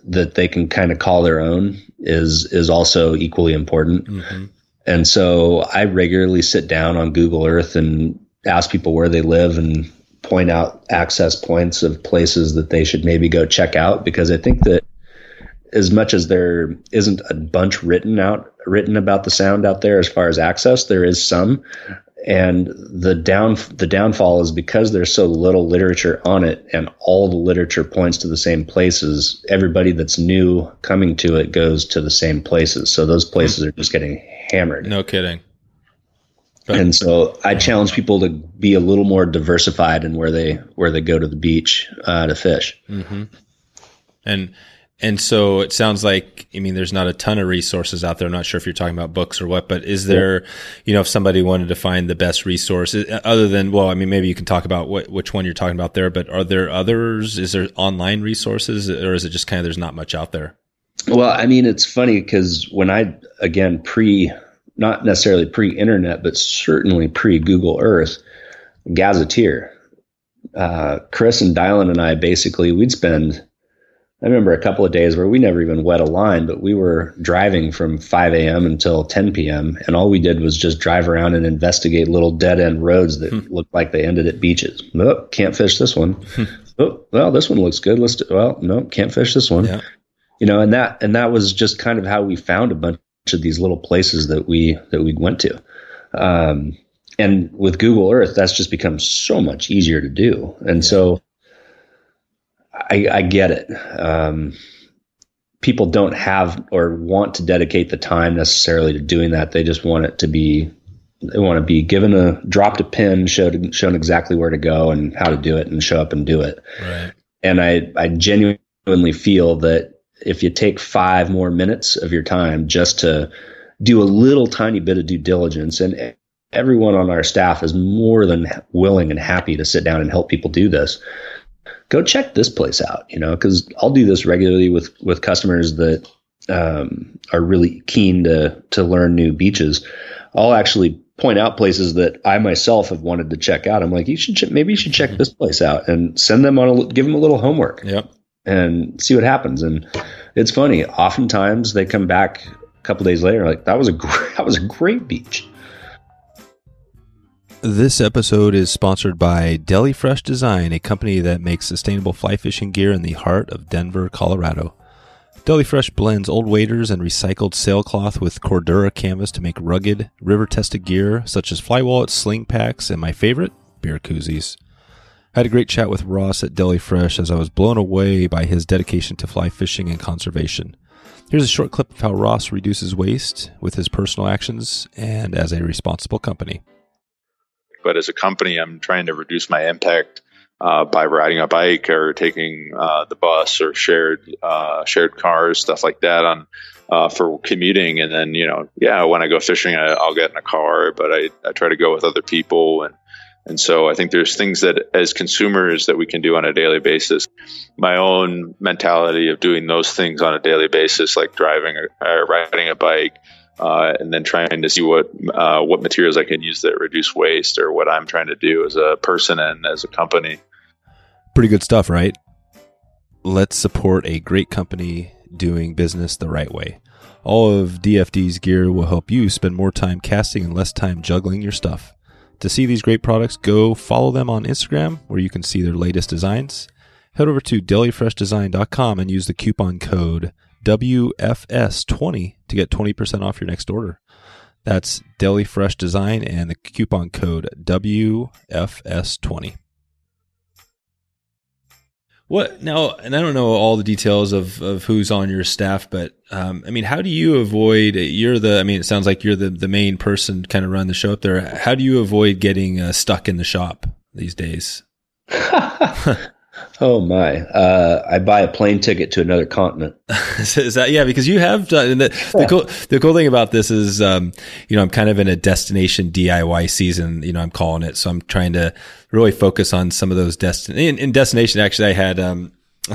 that they can kind of call their own is is also equally important. Mm-hmm. And so I regularly sit down on Google Earth and ask people where they live and point out access points of places that they should maybe go check out, because I think that as much as there isn't a bunch written out written about the sound out there as far as access, there is some. And the down the downfall is because there's so little literature on it, and all the literature points to the same places. Everybody that's new coming to it goes to the same places, so those places are just getting hammered. No kidding. But, and so I challenge people to be a little more diversified in where they where they go to the beach uh, to fish. Mm-hmm. And and so it sounds like, I mean, there's not a ton of resources out there. I'm not sure if you're talking about books or what, but is there, you know, if somebody wanted to find the best resource other than, well, I mean, maybe you can talk about what, which one you're talking about there, but are there others? Is there online resources, or is it just kind of, there's not much out there? Well, I mean, it's funny because when I, again, pre, not necessarily pre-internet, but certainly pre-Google Earth, Gazetteer, uh, Chris and Dylan and I, basically we'd spend, I remember a couple of days where we never even wet a line, but we were driving from five a.m. until ten p.m. and all we did was just drive around and investigate little dead-end roads that hmm. looked like they ended at beaches. Oh, can't fish this one. Hmm. Oh, well, this one looks good. Let's do, well, no, can't fish this one. Yeah. You know, and that and that was just kind of how we found a bunch of these little places that we that we went to. Um, and with Google Earth, that's just become so much easier to do. And yeah. so. I, I get it. Um, people don't have or want to dedicate the time necessarily to doing that. They just want it to be, they want to be given a, dropped a pin, showed, shown exactly where to go and how to do it and show up and do it. Right. And I, I genuinely feel that if you take five more minutes of your time just to do a little tiny bit of due diligence, and everyone on our staff is more than willing and happy to sit down and help people do this. Go check this place out, you know, because I'll do this regularly with, with customers that um, are really keen to to learn new beaches. I'll actually point out places that I myself have wanted to check out. I'm like, you should ch- maybe you should check this place out, and send them on a, give them a little homework, yep, and see what happens. And it's funny. Oftentimes they come back a couple days later like, that was a great, that was a great beach. This episode is sponsored by Deli Fresh Design, a company that makes sustainable fly fishing gear in the heart of Denver, Colorado. Deli Fresh blends old waders and recycled sailcloth with Cordura canvas to make rugged, river-tested gear such as fly wallets, sling packs, and my favorite, beer koozies. I had a great chat with Ross at Deli Fresh as I was blown away by his dedication to fly fishing and conservation. Here's a short clip of how Ross reduces waste with his personal actions and as a responsible company. But as a company, I'm trying to reduce my impact uh, by riding a bike or taking uh, the bus or shared uh, shared cars, stuff like that, on uh, for commuting. And then, you know, yeah, when I go fishing, I, I'll get in a car, but I, I try to go with other people. And, and so I think there's things that as consumers that we can do on a daily basis. My own mentality of doing those things on a daily basis, like driving or, or riding a bike, Uh, and then trying to see what uh, what materials I can use that reduce waste, or what I'm trying to do as a person and as a company. Pretty good stuff, right? Let's support a great company doing business the right way. All of D F D's gear will help you spend more time casting and less time juggling your stuff. To see these great products, go follow them on Instagram, where you can see their latest designs. Head over to deli fresh design dot com and use the coupon code W F S twenty to get twenty percent off your next order. That's Deli Fresh Design and the coupon code W F S twenty. What now? And I don't know all the details of, of who's on your staff, but um, I mean, how do you avoid? You're the. I mean, it sounds like you're the, the main person kind of run the show up there. How do you avoid getting uh, stuck in the shop these days? Oh my! Uh, I buy a plane ticket to another continent. Is that yeah? Because you have done and the, yeah. the cool. The cool thing about this is, um, you know, I'm kind of in a destination D I Y season. You know, I'm calling it. So I'm trying to really focus on some of those destin. In, in destination, actually, I had um,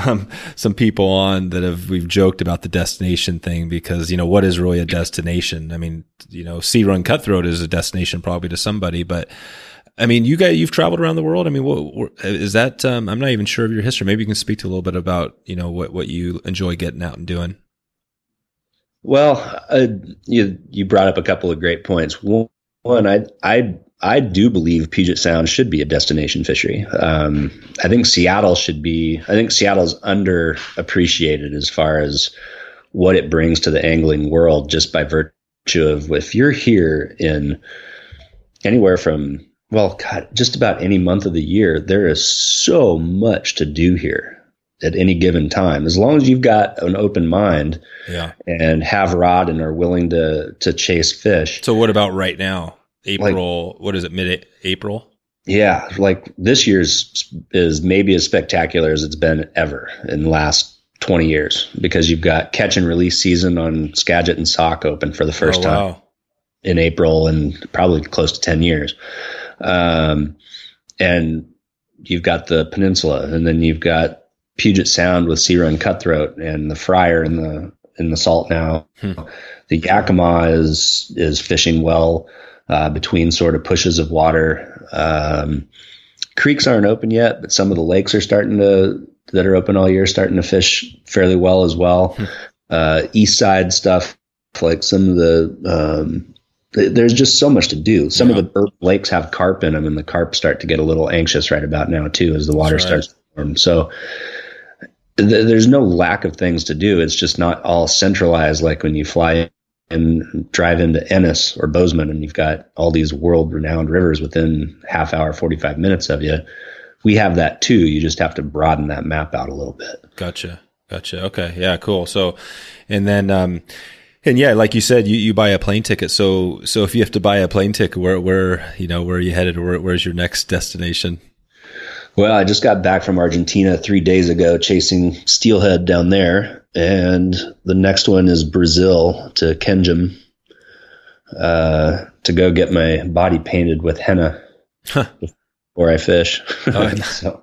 um some people on that have we've joked about the destination thing because you know what is really a destination? I mean, you know, Sea Run Cutthroat is a destination probably to somebody, but. I mean, you guys, you've traveled around the world. I mean, what, what is that? Um, I'm not even sure of your history. Maybe you can speak to a little bit about, you know, what, what you enjoy getting out and doing. Well, uh, you, you brought up a couple of great points. One, I, I, I do believe Puget Sound should be a destination fishery. Um, I think Seattle should be, I think Seattle's underappreciated as far as what it brings to the angling world, just by virtue of if you're here in anywhere from, well, God, just about any month of the year, there is so much to do here at any given time. As long as you've got an open mind yeah. and have rod and are willing to to chase fish. So what about right now? April, like, what is it, mid-April? Yeah, like this year's is maybe as spectacular as it's been ever in the last twenty years because you've got catch and release season on Skagit and Sauk open for the first oh, time wow. in April in probably close to ten years. Um, and you've got the peninsula, and then you've got Puget Sound with Sea Run Cutthroat and the Friar and the, in the Salt now. Hmm. The Yakima is, is fishing well, uh, between sort of pushes of water. Um, creeks aren't open yet, but some of the lakes are starting to, that are open all year, starting to fish fairly well as well. Hmm. Uh, east side stuff, like some of the, um, there's just so much to do. Some yeah. of the lakes have carp in them, and the carp start to get a little anxious right about now too, as the water right. starts to warm. So th- there's no lack of things to do. It's just not all centralized. Like when you fly and drive into Ennis or Bozeman, and you've got all these world-renowned rivers within half hour, forty-five minutes of you. We have that too. You just have to broaden that map out a little bit. Gotcha. Gotcha. Okay. Yeah. Cool. So, and then, um, and yeah, like you said, you, you buy a plane ticket. So, so if you have to buy a plane ticket, where, where, you know, where are you headed? Where, where's your next destination? Well, I just got back from Argentina three days ago chasing steelhead down there. And the next one is Brazil to Kenjim, uh, to go get my body painted with henna huh. before I fish. Oh, so.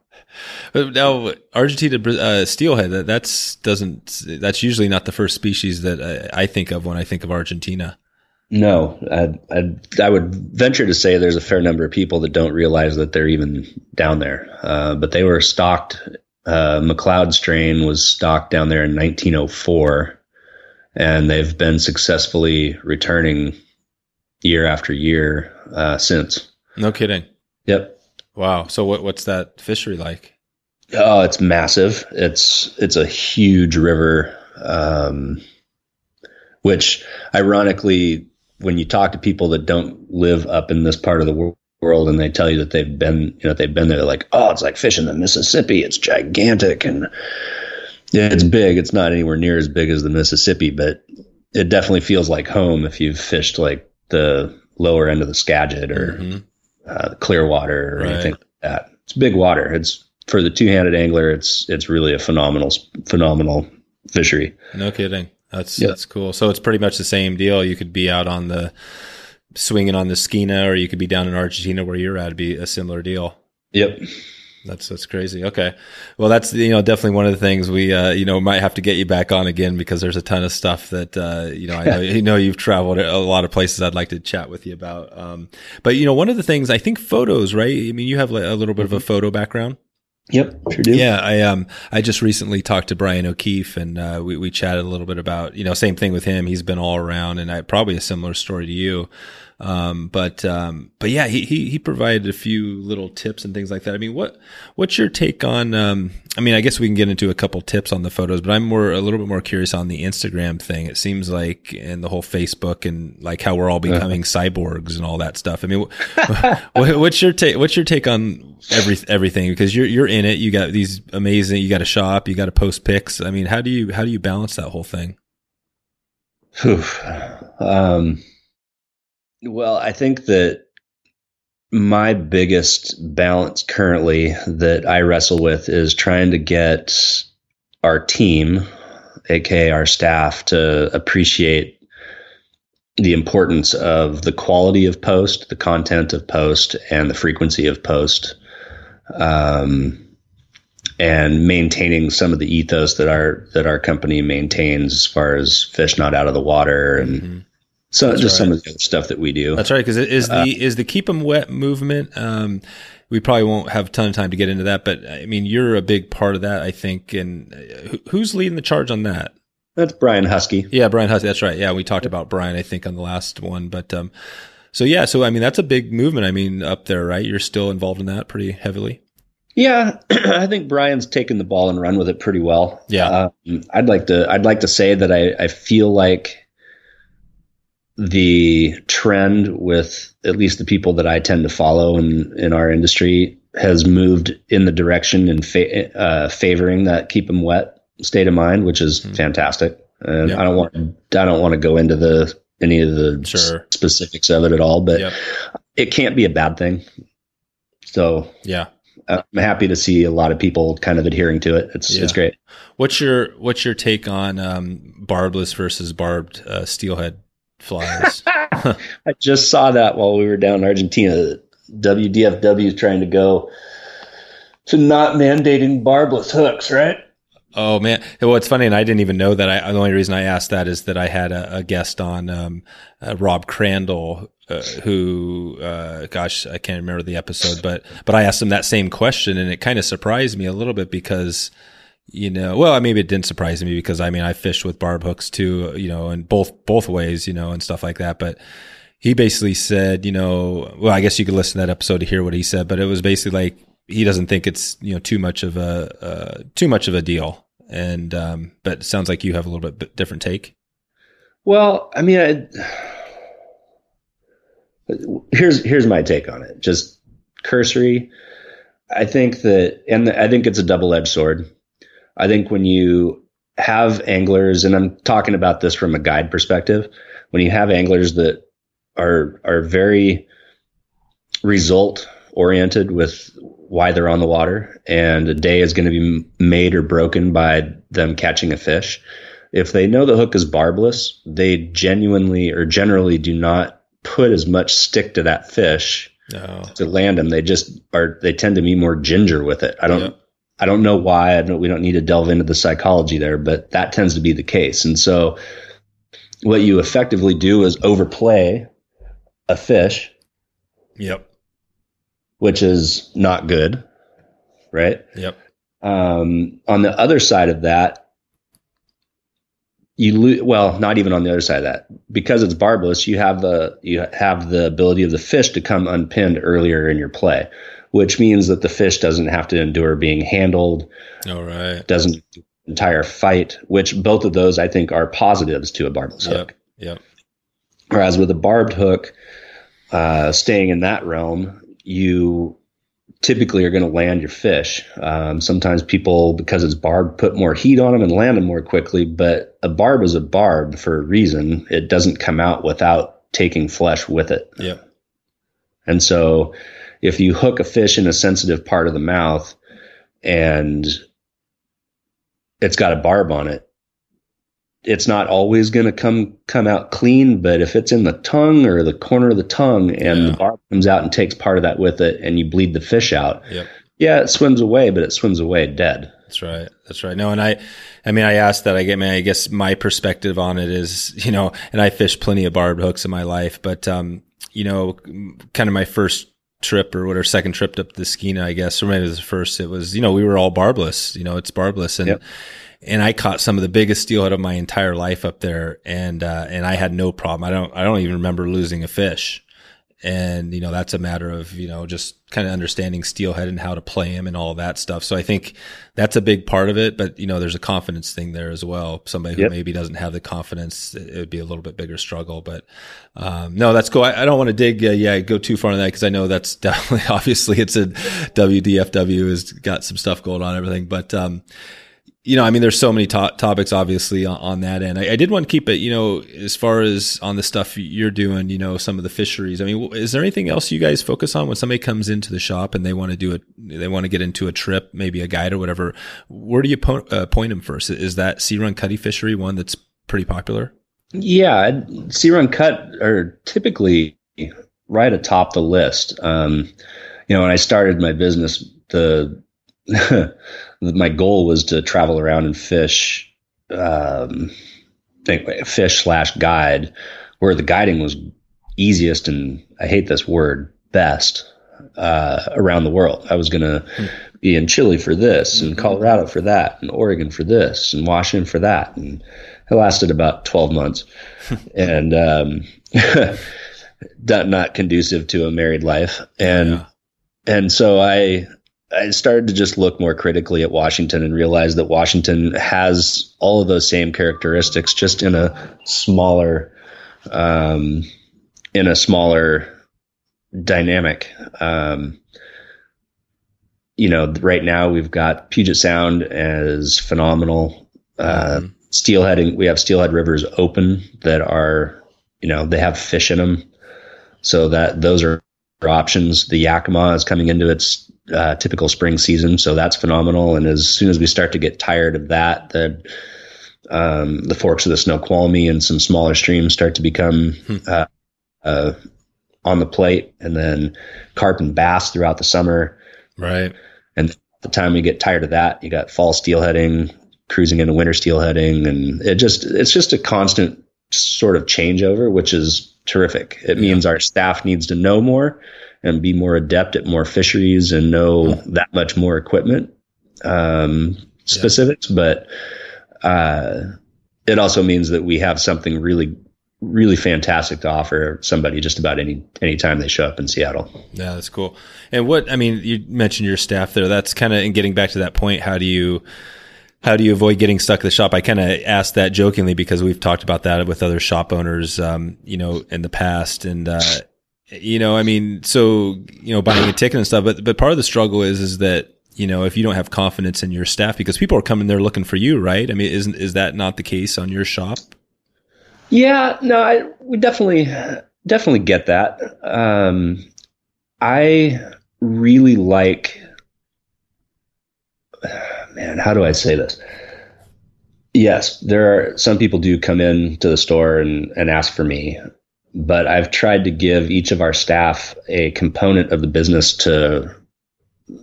But now, Argentina uh, steelhead, that, that's doesn't, that's usually not the first species that I, I think of when I think of Argentina. No, I, I, I would venture to say there's a fair number of people that don't realize that they're even down there. Uh, but they were stocked, uh, McLeod strain was stocked down there in nineteen oh four, and they've been successfully returning year after year uh, since. No kidding. Yep. Wow. So what, what's that fishery like? Oh, it's massive. It's, it's a huge river. Um, which ironically, when you talk to people that don't live up in this part of the world and they tell you that they've been, you know, they've been there, they're like, oh, it's like fishing the Mississippi. It's gigantic. And it's big. It's not anywhere near as big as the Mississippi, but it definitely feels like home. If you've fished like the lower end of the Skagit or, mm-hmm. Uh, Clearwater or right. anything like that. It's big water. It's for the two-handed angler. It's it's really a phenomenal phenomenal fishery. No kidding. That's yeah. that's cool. So it's pretty much the same deal. You could be out on the swinging on the Skeena, or you could be down in Argentina where you're at. It'd be a similar deal. Yep. That's that's crazy. Okay. Well, that's you know definitely one of the things we uh, you know might have to get you back on again because there's a ton of stuff that uh, you know I know, you know you've traveled a lot of places. I'd like to chat with you about. Um, but you know one of the things I think photos, right? I mean, you have a little bit of a photo background. Yep, sure do. Yeah, I um I just recently talked to Brian O'Keefe, and uh, we we chatted a little bit about you know same thing with him. He's been all around, and I probably a similar story to you. Um, but, um, but yeah, he, he, he provided a few little tips and things like that. I mean, what, what's your take on, um, I mean, I guess we can get into a couple tips on the photos, but I'm more, a little bit more curious on the Instagram thing. It seems like, and the whole Facebook and like how we're all becoming uh-huh. cyborgs and all that stuff. I mean, what, what's your take, what's your take on every, everything? Because you're, you're in it. You got these amazing, you got to shop, you got to post pics. I mean, how do you, how do you balance that whole thing? um, Well, I think that my biggest balance currently that I wrestle with is trying to get our team, aka our staff, to appreciate the importance of the quality of post, the content of post, and the frequency of post, um, and maintaining some of the ethos that our that our company maintains as far as fish not out of the water and. Mm-hmm. So That's just right. some of the other stuff that we do. That's right. Cause it is uh, the, is the keep them wet movement. Um, we probably won't have a ton of time to get into that, but I mean, you're a big part of that, I think. And who's leading the charge on that? That's Brian Husky. Yeah. Brian Husky. That's right. Yeah. We talked about Brian, I think on the last one, but, um, so yeah. So, I mean, that's a big movement. I mean, up there, right? You're still involved in that pretty heavily. Yeah. I think Brian's taken the ball and run with it pretty well. Yeah. Um, I'd like to, I'd like to say that I, I feel like, the trend with at least the people that I tend to follow in, in our industry has moved in the direction and fa- uh, favoring that keep them wet state of mind, which is mm-hmm. fantastic. And yep. I don't want I don't want to go into the any of the sure. s- specifics of it at all, but yep. it can't be a bad thing. So yeah, I'm happy to see a lot of people kind of adhering to it. It's yeah. it's great. What's your what's your take on um, barbless versus barbed uh, steelhead? Flies. I just saw that while we were down in Argentina. W D F W is trying to go to not mandating barbless hooks, right? Oh man, well it's funny, and I didn't even know that. I, the only reason I asked that is that I had a, a guest on, um, uh, Rob Crandall, uh, who, uh, gosh, I can't remember the episode, but but I asked him that same question, and it kind of surprised me a little bit because. You know, well, maybe it didn't surprise me because I mean, I fished with barb hooks too, you know, and both, both ways, you know, and stuff like that. But he basically said, you know, well, I guess you could listen to that episode to hear what he said, but it was basically like, he doesn't think it's, you know, too much of a, uh, too much of a deal. And, um, but it sounds like you have a little bit different take. Well, I mean, I, here's, here's my take on it. Just cursory. I think that, and I think it's a double-edged sword. I think when you have anglers, and I'm talking about this from a guide perspective, when you have anglers that are are very result oriented with why they're on the water, and a day is going to be made or broken by them catching a fish. If they know the hook is barbless, they genuinely or generally do not put as much stick to that fish no. to land them. They just are. They tend to be more ginger with it. I don't. Yep. I don't know why. I don't, we don't need to delve into the psychology there, but that tends to be the case. And so what you effectively do is overplay a fish. Yep. Which is not good. Right? Yep. Um, on the other side of that, you lose, well, not even on the other side of that, because it's barbless, you have the, you have the ability of the fish to come unpinned earlier in your play. Which means that the fish doesn't have to endure being handled. All right. Doesn't entire fight, which both of those I think are positives to a barbless yep. hook. Yep. Whereas with a barbed hook, uh, staying in that realm, you typically are going to land your fish. Um, sometimes people, because it's barbed, put more heat on them and land them more quickly, but a barb is a barb for a reason. It doesn't come out without taking flesh with it. Yeah. And so, if you hook a fish in a sensitive part of the mouth and it's got a barb on it, it's not always going to come, come out clean, but if it's in the tongue or the corner of the tongue and yeah. the barb comes out and takes part of that with it and you bleed the fish out, yep. yeah, it swims away, but it swims away dead. That's right. That's right. No, and I, I mean, I asked that. I get, I mean, I guess my perspective on it is, you know, and I fished plenty of barbed hooks in my life, but, um, you know, kind of my first trip or whatever, second trip up the Skeena, I guess, or maybe it was the first, it was, you know, we were all barbless, you know, it's barbless. And, yep. and I caught some of the biggest steelhead of my entire life up there. And, uh, and I had no problem. I don't, I don't even remember losing a fish. And, you know, that's a matter of, you know, just kind of understanding steelhead and how to play him and all that stuff. So I think that's a big part of it. But, you know, there's a confidence thing there as well. Somebody who yep. maybe doesn't have the confidence, it would be a little bit bigger struggle. But um, no, that's cool. I, I don't want to dig, uh, yeah, go too far on that because I know that's definitely, obviously, it's a W D F W has got some stuff going on and everything. But, um, you know, I mean, there's so many to- topics, obviously, on, on that end. I, I did want to keep it, you know, as far as on the stuff you're doing, you know, some of the fisheries. I mean, is there anything else you guys focus on when somebody comes into the shop and they want to do it, they want to get into a trip, maybe a guide or whatever? Where do you po- uh, point them first? Is that sea run cutty fishery one that's pretty popular? Yeah, sea run cut are typically right atop the list. Um, you know, when I started my business, the my goal was to travel around and fish, um, fish slash guide, where the guiding was easiest and, I hate this word, best uh, around the world. I was going to mm. be in Chile for this, and Colorado for that, and Oregon for this, and Washington for that. And it lasted about twelve months. and um, not conducive to a married life. And yeah. and so I... I started to just look more critically at Washington and realized that Washington has all of those same characteristics, just in a smaller, um, in a smaller dynamic. Um, you know, right now we've got Puget Sound as phenomenal. Uh, mm-hmm. Steelhead, we have steelhead rivers open that are, you know, they have fish in them. So that those are options. The Yakima is coming into its Uh, typical spring season, so that's phenomenal. And as soon as we start to get tired of that, the um, the forks of the Snoqualmie and some smaller streams start to become uh, uh, on the plate. And then carp and bass throughout the summer, right? And by the time we get tired of that, you got fall steelheading, cruising into winter steelheading, and it just it's just a constant sort of changeover, which is terrific. It yeah. means our staff needs to know more and be more adept at more fisheries and know that much more equipment um, specifics. Yeah. But uh, it also means that we have something really, really fantastic to offer somebody just about any, any time they show up in Seattle. Yeah, that's cool. And what, I mean, you mentioned your staff there. That's kind of, and getting back to that point, how do you, How do you avoid getting stuck at the shop? I kind of asked that jokingly because we've talked about that with other shop owners, um, you know, in the past. And, uh, you know, I mean, so, you know, buying a ticket and stuff, but, but part of the struggle is, is that, you know, if you don't have confidence in your staff, because people are coming there looking for you, right? I mean, isn't, is that not the case on your shop? Yeah, no, I, we definitely, definitely get that. Um, I really like, Man, how do I say this? Yes, there are some people do come in to the store and, and ask for me, but I've tried to give each of our staff a component of the business to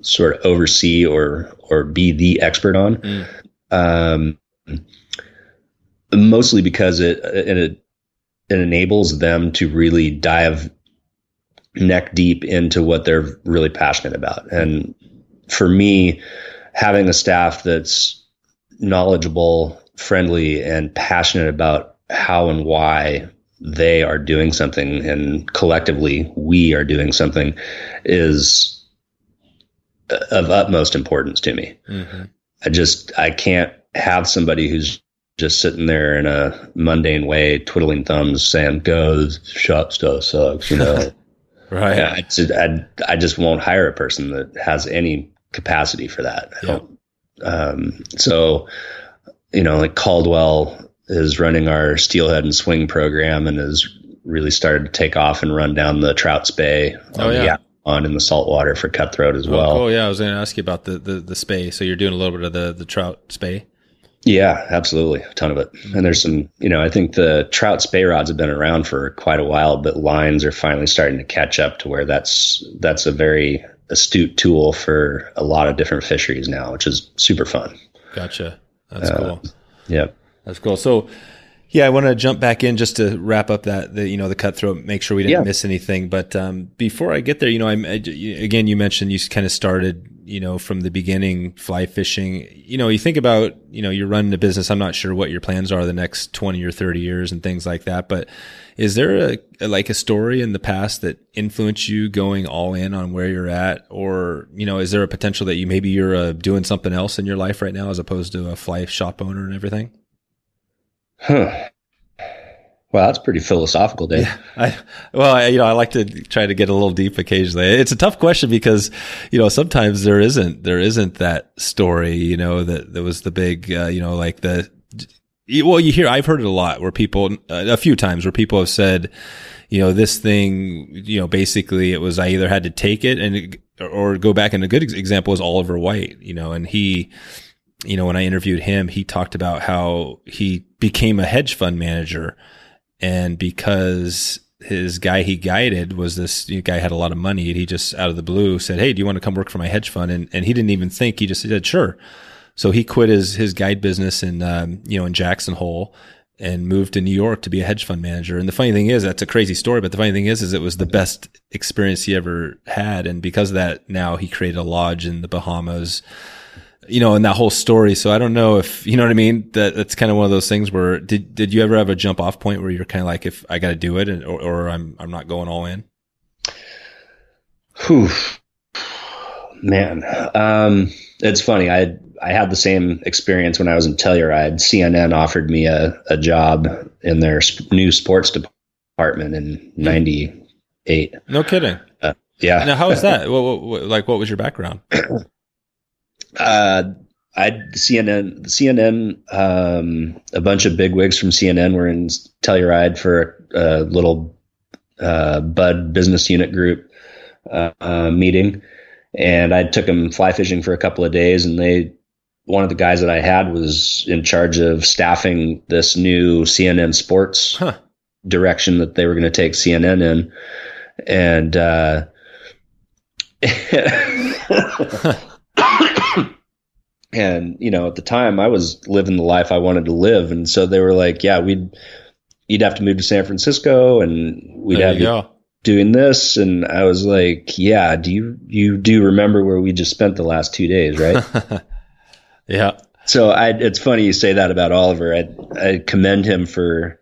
sort of oversee or or be the expert on. Mm. Um, mostly because it it it enables them to really dive neck deep into what they're really passionate about. And for me, having a staff that's knowledgeable, friendly, and passionate about how and why they are doing something, and collectively we are doing something, is of utmost importance to me. Mm-hmm. I just, I can't have somebody who's just sitting there in a mundane way, twiddling thumbs, saying, go, this shop stuff sucks, you know? Right. I just, I, I just won't hire a person that has any capacity for that. Yeah. Um, so, you know, like Caldwell is running our steelhead and swing program and has really started to take off and run down the Trout's Bay oh, on, yeah. the, on in the saltwater for cutthroat as well. Oh, cool. Yeah. I was going to ask you about the, the, the spay. So you're doing a little bit of the, the Trout's Bay. Yeah, absolutely. A ton of it. Mm-hmm. And there's some, you know, I think the Trout's Bay rods have been around for quite a while, but lines are finally starting to catch up to where that's, that's a very astute tool for a lot of different fisheries now, which is super fun. Gotcha. That's uh, cool. Yeah, that's cool. So yeah, I want to jump back in just to wrap up that, the, you know, the cutthroat, make sure we didn't yeah. miss anything. But, um, before I get there, you know, I, I, again, you mentioned you kind of started, you know, from the beginning, fly fishing, you know, you think about, you know, you're running a business. I'm not sure what your plans are the next twenty or thirty years and things like that. But is there a, a like a story in the past that influenced you going all in on where you're at? Or, you know, is there a potential that you maybe you're uh, doing something else in your life right now as opposed to a fly shop owner and everything? Huh. Wow, that's pretty philosophical, Dave. Yeah, I, well, I, you know, I like to try to get a little deep occasionally. It's a tough question because, you know, sometimes there isn't there isn't that story, you know, that that was the big, uh, you know, like the. Well, you hear I've heard it a lot where people uh, a few times where people have said, you know, this thing, you know, basically it was I either had to take it and it, or go back. And a good example is Oliver White, you know, and he. You know, when I interviewed him, he talked about how he became a hedge fund manager, and because his guy he guided was this you know, guy had a lot of money, and he just out of the blue said, "Hey, do you want to come work for my hedge fund?" And and he didn't even think; he just said, "Sure." So he quit his his guide business in um, you know in Jackson Hole and moved to New York to be a hedge fund manager. And the funny thing is, that's a crazy story, but the funny thing is, is it was the best experience he ever had, and because of that, now he created a lodge in the Bahamas. You know, in that whole story. So I don't know if, you know what I mean? That that's kind of one of those things where did, did you ever have a jump off point where you're kind of like, if I got to do it and, or, or I'm, I'm not going all in? Whew. Man. Um, it's funny. I, I had the same experience when I was in Telluride. C N N offered me a, a job in their sp- new sports department in ninety-eight. No kidding. Uh, yeah. Now, how was that? what, what, what, like, what was your background? Uh, I C N N, C N N, um, a bunch of bigwigs from C N N were in Telluride for a, a little, uh, Bud business unit group, uh, uh, meeting. And I took them fly fishing for a couple of days, and they, one of the guys that I had was in charge of staffing this new C N N sports huh. direction that they were going to take C N N in. And, uh, and, you know, at the time I was living the life I wanted to live. And so they were like, yeah, we'd, you'd have to move to San Francisco and we'd there have you go. Doing this. And I was like, yeah, do you, you do remember where we just spent the last two days, right? Yeah. So I, it's funny you say that about Oliver. I, I commend him for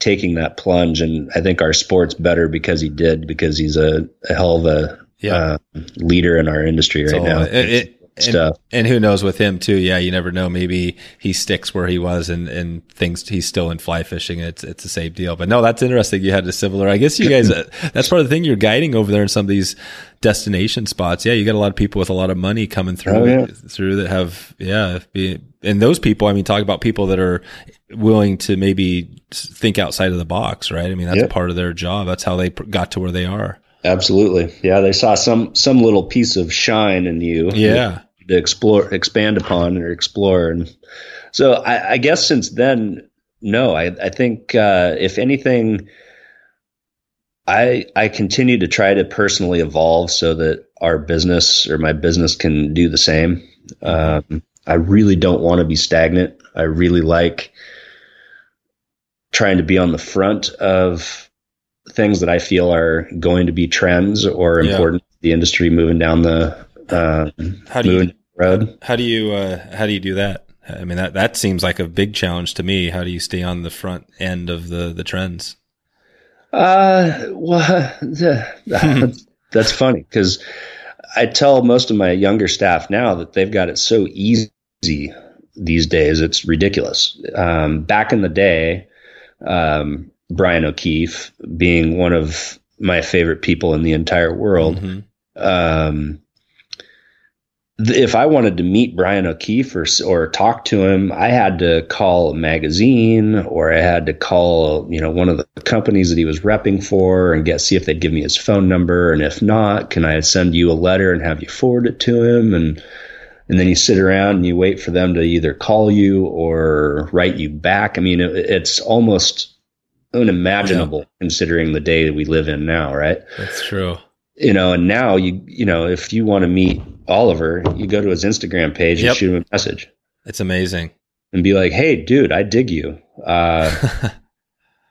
taking that plunge. And I think our sport's better because he did, because he's a, a hell of a yeah. uh, leader in our industry right so, now. It, it, Stuff. And, and who knows with him too. Yeah. You never know. Maybe he sticks where he was and, and things he's still in fly fishing. It's, it's the same deal, but no, that's interesting. You had a similar, I guess you guys, that's part of the thing you're guiding over there in some of these destination spots. Yeah. You got a lot of people with a lot of money coming through, oh, yeah. through that have, yeah. Be, and those people, I mean, talk about people that are willing to maybe think outside of the box, right? I mean, that's yep. part of their job. That's how they got to where they are. Absolutely. Yeah. They saw some, some little piece of shine in you. Yeah. To explore, expand upon or explore. And so I, I guess since then, no, I, I think, uh, if anything, I, I continue to try to personally evolve so that our business or my business can do the same. Um, I really don't want to be stagnant. I really like trying to be on the front of things that I feel are going to be trends or important yeah. to the industry moving down the, Uh, how do you road? How do you uh, how do you do that? I mean, that that seems like a big challenge to me. How do you stay on the front end of the the trends? Uh, well, that's, that's funny because I tell most of my younger staff now that they've got it so easy these days. It's ridiculous. Um, back in the day, um, Brian O'Keefe being one of my favorite people in the entire world. Mm-hmm. Um, If I wanted to meet Brian O'Keefe or, or talk to him, I had to call a magazine or I had to call, you know, one of the companies that he was repping for and get, see if they'd give me his phone number. And if not, can I send you a letter and have you forward it to him? And, and then you sit around and you wait for them to either call you or write you back. I mean, it, it's almost unimaginable yeah. considering the day that we live in now, right? That's true. You know, and now you, you know, if you want to meet Oliver, you go to his Instagram page yep. and shoot him a message. It's amazing. And be like, hey, dude, I dig you. Uh,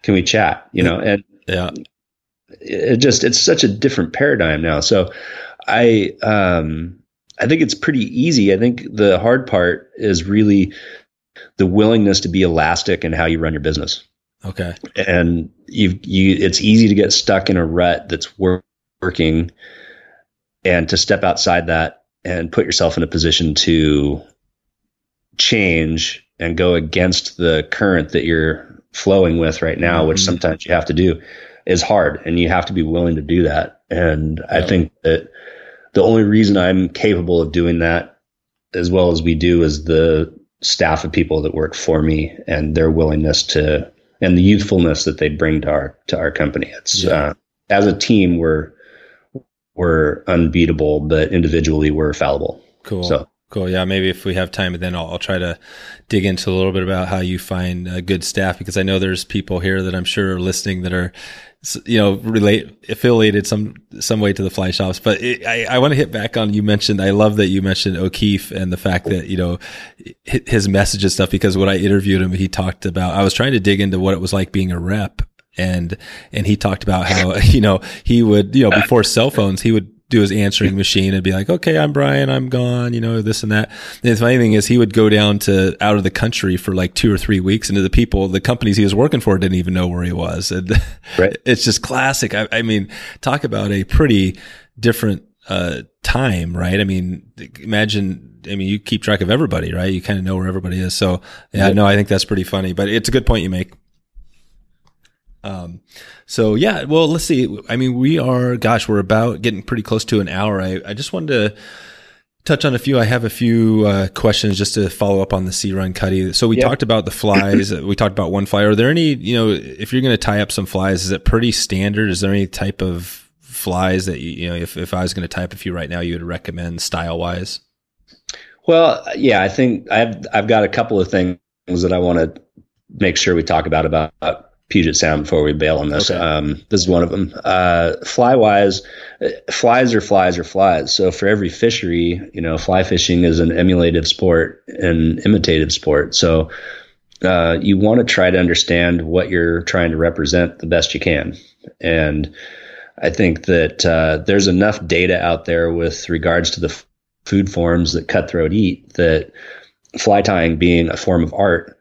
can we chat? You know, and yeah, it just, it's such a different paradigm now. So I, um, I think it's pretty easy. I think the hard part is really the willingness to be elastic in how you run your business. Okay. And you, you, it's easy to get stuck in a rut that's work, working and to step outside that and put yourself in a position to change and go against the current that you're flowing with right now, mm-hmm. which sometimes you have to do, is hard, and you have to be willing to do that. And yeah. I think that the only reason I'm capable of doing that as well as we do is the staff of people that work for me and their willingness to, and the youthfulness that they bring to our, to our company. It's yeah. uh, as a team, we're, we're unbeatable, but individually we're fallible. Cool. So cool. Yeah. Maybe if we have time, then I'll, I'll try to dig into a little bit about how you find a good staff, because I know there's people here that I'm sure are listening that are, you know, relate affiliated some, some way to the fly shops. But it, I, I want to hit back on, you mentioned, I love that you mentioned O'Keefe and the fact that, you know, his message and stuff, because when I interviewed him, he talked about, I was trying to dig into what it was like being a rep. And, and he talked about how, you know, he would, you know, before cell phones, he would do his answering machine and be like, okay, I'm Brian, I'm gone, you know, this and that. And the funny thing is, he would go down to out of the country for like two or three weeks, and the people, the companies he was working for didn't even know where he was. And right. It's just classic. I, I mean, talk about a pretty different, uh, time, right? I mean, imagine, I mean, you keep track of everybody, right? You kind of know where everybody is. So yeah, yeah, no, I think that's pretty funny, but it's a good point you make. Um, so yeah, well, let's see. I mean, we are, gosh, we're about getting pretty close to an hour. I, I just wanted to touch on a few. I have a few, uh, questions just to follow up on the Sea Run Cuddy. So we yep. talked about the flies. We talked about one fly. Are there any, you know, if you're going to tie up some flies, is it pretty standard? Is there any type of flies that you, you know, if, if I was going to tie up a few right now, you would recommend style wise? Well, yeah, I think I've, I've got a couple of things that I want to make sure we talk about, about, Puget Sound before we bail on this. Okay. Um, this is one of them. Uh, fly wise, flies are flies are flies. So for every fishery, you know, fly fishing is an emulative sport and imitative sport. So, uh, you want to try to understand what you're trying to represent the best you can. And I think that, uh, there's enough data out there with regards to the f- food forms that cutthroat eat, that fly tying being a form of art,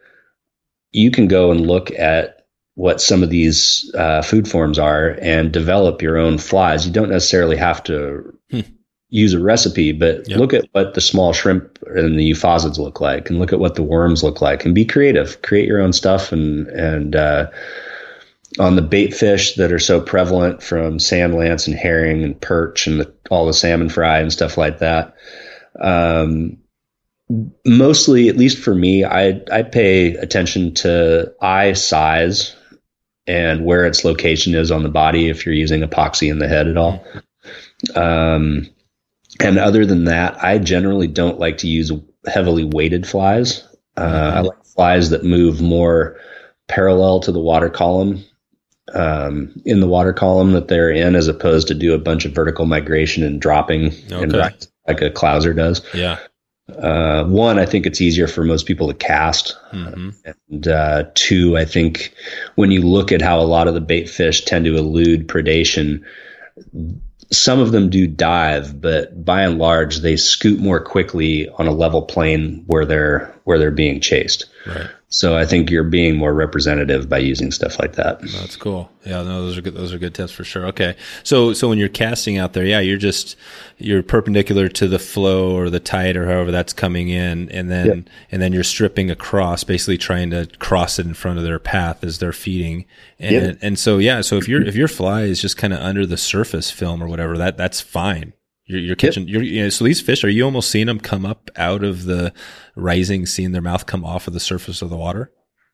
you can go and look at what some of these uh, food forms are and develop your own flies. You don't necessarily have to hmm. use a recipe, but yep. look at what the small shrimp and the euphausids look like, and look at what the worms look like, and be creative, create your own stuff. And, and uh, on the bait fish that are so prevalent, from sand lance and herring and perch and the, all the salmon fry and stuff like that. Um, mostly, at least for me, I, I pay attention to eye size and where its location is on the body, if you're using epoxy in the head at all. Um, and other than that, I generally don't like to use heavily weighted flies. Uh, I like flies that move more parallel to the water column, um, in the water column that they're in, as opposed to do a bunch of vertical migration and dropping okay. and like a clouser does. Yeah. Uh, one, I think it's easier for most people to cast. Mm-hmm. And, uh, two, I think when you look at how a lot of the bait fish tend to elude predation, some of them do dive, but by and large, they scoot more quickly on a level plane where they're, where they're being chased. Right. So I think you're being more representative by using stuff like that. That's cool. Yeah, no, those are good. Those are good tips for sure. Okay. So, so when you're casting out there, yeah, you're just, you're perpendicular to the flow or the tide or however that's coming in. And then, yep. and then you're stripping across, basically trying to cross it in front of their path as they're feeding. And, yep. and so, yeah, so if your, if your fly is just kind of under the surface film or whatever, that, that's fine. You're, you're catching, yep. you're, you know, so these fish, are you almost seeing them come up out of the rising, seeing their mouth come off of the surface of the water?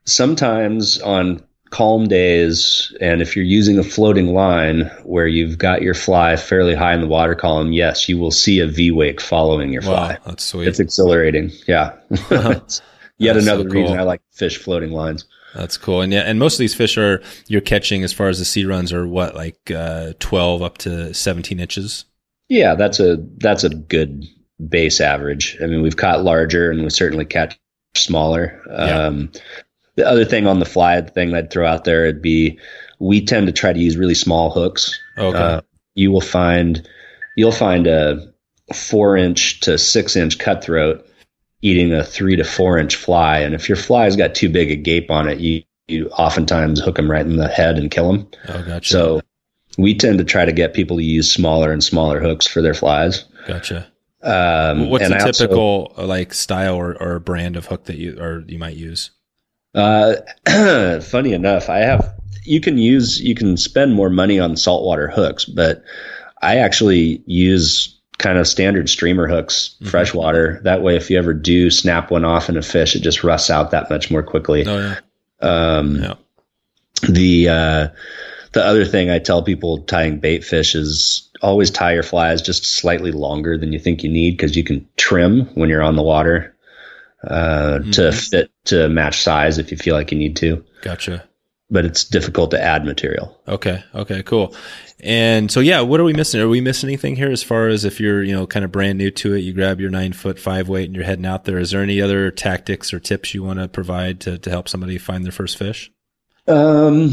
Sometimes on calm days, and if you're using a floating line where you've got your fly fairly high in the water column, yes, you will see a V-wake following your fly. Wow, that's sweet. It's exhilarating. Yeah. It's yet that's another so cool. reason I like to fish floating lines. That's cool. And yeah, and most of these fish are, you're catching as far as the sea runs are what, like uh, twelve up to seventeen inches? Yeah, that's a that's a good base average. I mean, we've caught larger, and we certainly catch smaller. Yeah. Um, the other thing on the fly, the thing I'd throw out there would be, we tend to try to use really small hooks. Okay. Uh, you will find you'll find a four inch to six inch cutthroat eating a three to four inch fly. And if your fly's got too big a gape on it, you, you oftentimes hook them right in the head and kill them. Oh, gotcha. So we tend to try to get people to use smaller and smaller hooks for their flies. Gotcha. Um, What's the typical also, like style or, or brand of hook that you, or you might use? Uh, funny enough, I have, you can use, you can spend more money on saltwater hooks, but I actually use kind of standard streamer hooks, mm-hmm. freshwater. That way, if you ever do snap one off in a fish, it just rusts out that much more quickly. Oh, yeah. Um, yeah. the, uh, the other thing I tell people tying bait fish is always tie your flies just slightly longer than you think you need, 'cause you can trim when you're on the water, uh, mm-hmm. to fit, to match size if you feel like you need to. Gotcha. But it's difficult to add material. Okay. Okay, cool. And so, yeah, what are we missing? Are we missing anything here as far as if you're, you know, kind of brand new to it, you grab your nine foot five weight and you're heading out there. Is there any other tactics or tips you want to provide to, to help somebody find their first fish? Um,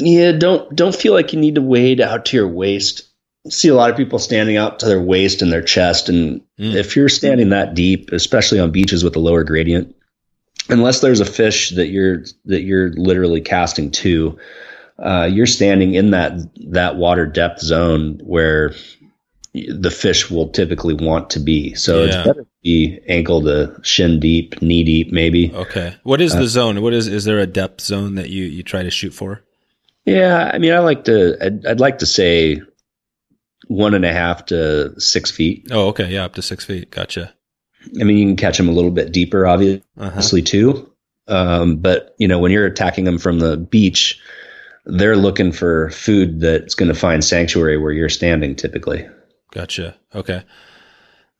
yeah, don't, don't feel like you need to wade out to your waist. I see a lot of people standing out to their waist and their chest. And mm. if you're standing that deep, especially on beaches with a lower gradient, unless there's a fish that you're, that you're literally casting to, uh, you're standing in that, that water depth zone where the fish will typically want to be. So yeah. It's better to be ankle to shin deep, knee deep, maybe. Okay. What is uh, the zone? What is, is there a depth zone that you, you try to shoot for? Yeah. I mean, I like to, I'd, I'd like to say one and a half to six feet. Oh, okay. Yeah. Up to six feet. Gotcha. I mean, you can catch them a little bit deeper, obviously, uh-huh. too. Um, but, you know, when you're attacking them from the beach, they're looking for food that's going to find sanctuary where you're standing typically. Gotcha. Okay.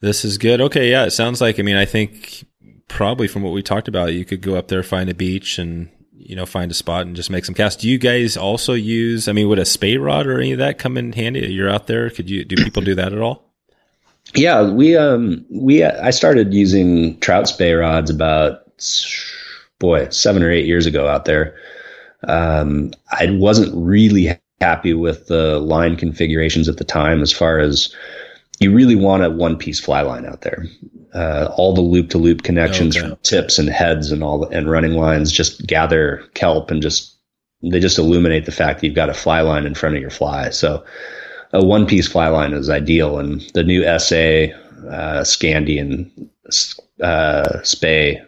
This is good. Okay. Yeah. It sounds like, I mean, I think probably from what we talked about, you could go up there, find a beach and, you know, find a spot and just make some casts. Do you guys also use, I mean, would a spay rod or any of that come in handy? You're out there. Could you, do people do that at all? Yeah, we, um, we, I started using trout spay rods about, boy, seven or eight years ago out there. Um, I wasn't really happy with the line configurations at the time, as far as you really want a one piece fly line out there. Uh, all the loop to loop connections, okay. from tips and heads and all the, and running lines just gather kelp and just, they just illuminate the fact that you've got a fly line in front of your fly. So, a one-piece fly line is ideal, and the new S A, uh, Scandi, and uh, Spay,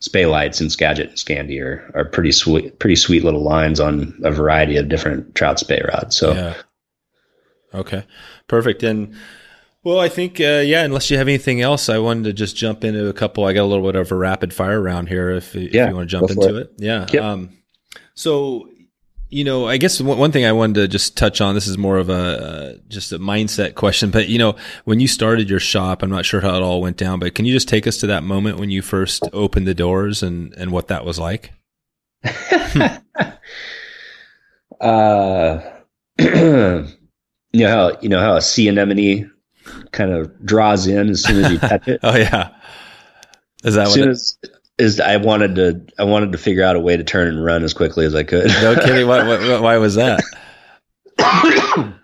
Spay lights in Skagit and Scandi are, are pretty sweet, pretty sweet little lines on a variety of different trout spay rods. So, yeah. Okay, perfect. And well, I think uh, yeah. Unless you have anything else, I wanted to just jump into a couple. I got a little bit of a rapid fire round here. If, if yeah, you want to jump into it, it. yeah. Yep. Um, so. You know, I guess one thing I wanted to just touch on, this is more of a, uh, just a mindset question, but you know, when you started your shop, I'm not sure how it all went down, but can you just take us to that moment when you first opened the doors and, and what that was like? uh, you know how, you know how a sea anemone kind of draws in as soon as you touch it? Oh yeah. Is that as what soon it is? Is I wanted to I wanted to figure out a way to turn and run as quickly as I could. No kidding. Why, why, why was that? I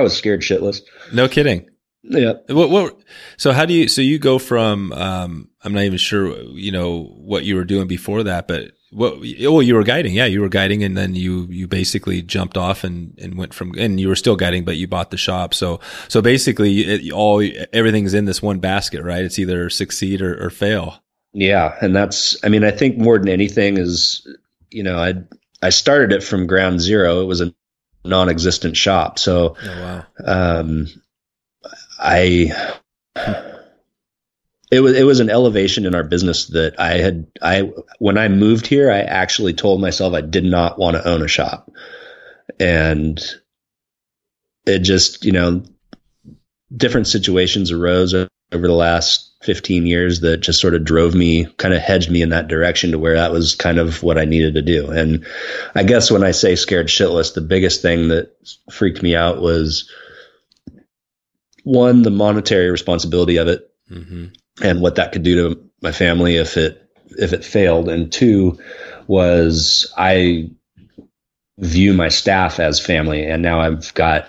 was scared shitless. No kidding. Yeah. What, what, so how do you? So you go from um, I'm not even sure you know what you were doing before that, but what? Well, you were guiding. Yeah, you were guiding, and then you you basically jumped off and, and went from and you were still guiding, but you bought the shop. So so basically, it, all everything's in this one basket, right? It's either succeed or, or fail. Yeah. And that's, I mean, I think more than anything is, you know, I, I started it from ground zero. It was a non-existent shop. So, oh, wow. um, I, it was, it was an elevation in our business that I had, I, when I moved here, I actually told myself I did not want to own a shop, and it just, you know, different situations arose over the last fifteen years that just sort of drove me, kind of hedged me in that direction to where that was kind of what I needed to do. And I guess when I say scared shitless, the biggest thing that freaked me out was one, the monetary responsibility of it, mm-hmm. and what that could do to my family if it, if it failed. And two was I view my staff as family, and now I've got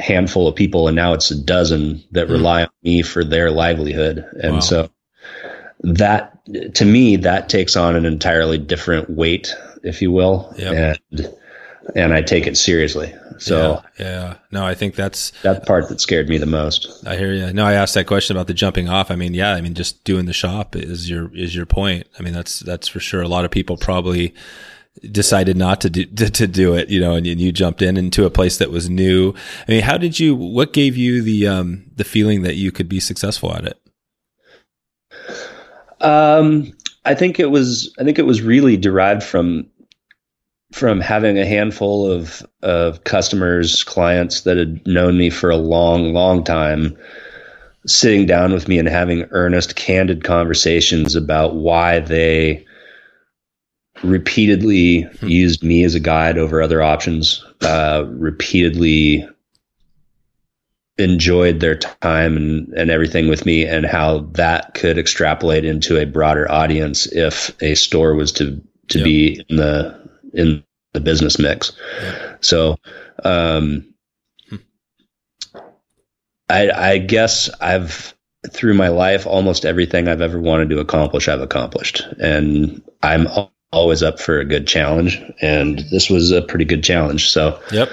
handful of people, and now it's a dozen that rely on me for their livelihood. And wow. so that, to me, that takes on an entirely different weight, if you will. Yep. And, and I take it seriously. So yeah, yeah, no, I think that's that part that scared me the most. I hear you. No, I asked that question about the jumping off. I mean, yeah, I mean, just doing the shop is your, is your point. I mean, that's, that's for sure. A lot of people probably decided not to do, to, to do it, you know, and, and you jumped in into a place that was new. I mean, how did you, what gave you the, um, the feeling that you could be successful at it? Um, I think it was, I think it was really derived from, from having a handful of, of customers, clients that had known me for a long, long time, sitting down with me and having earnest, candid conversations about why they repeatedly hmm. used me as a guide over other options, uh, repeatedly enjoyed their time and, and everything with me, and how that could extrapolate into a broader audience if a store was to, to yep. be in the, in the business mix. So, um, I, I guess I've, through my life, almost everything I've ever wanted to accomplish, I've accomplished, and I'm al- always up for a good challenge. And this was a pretty good challenge. So, yep.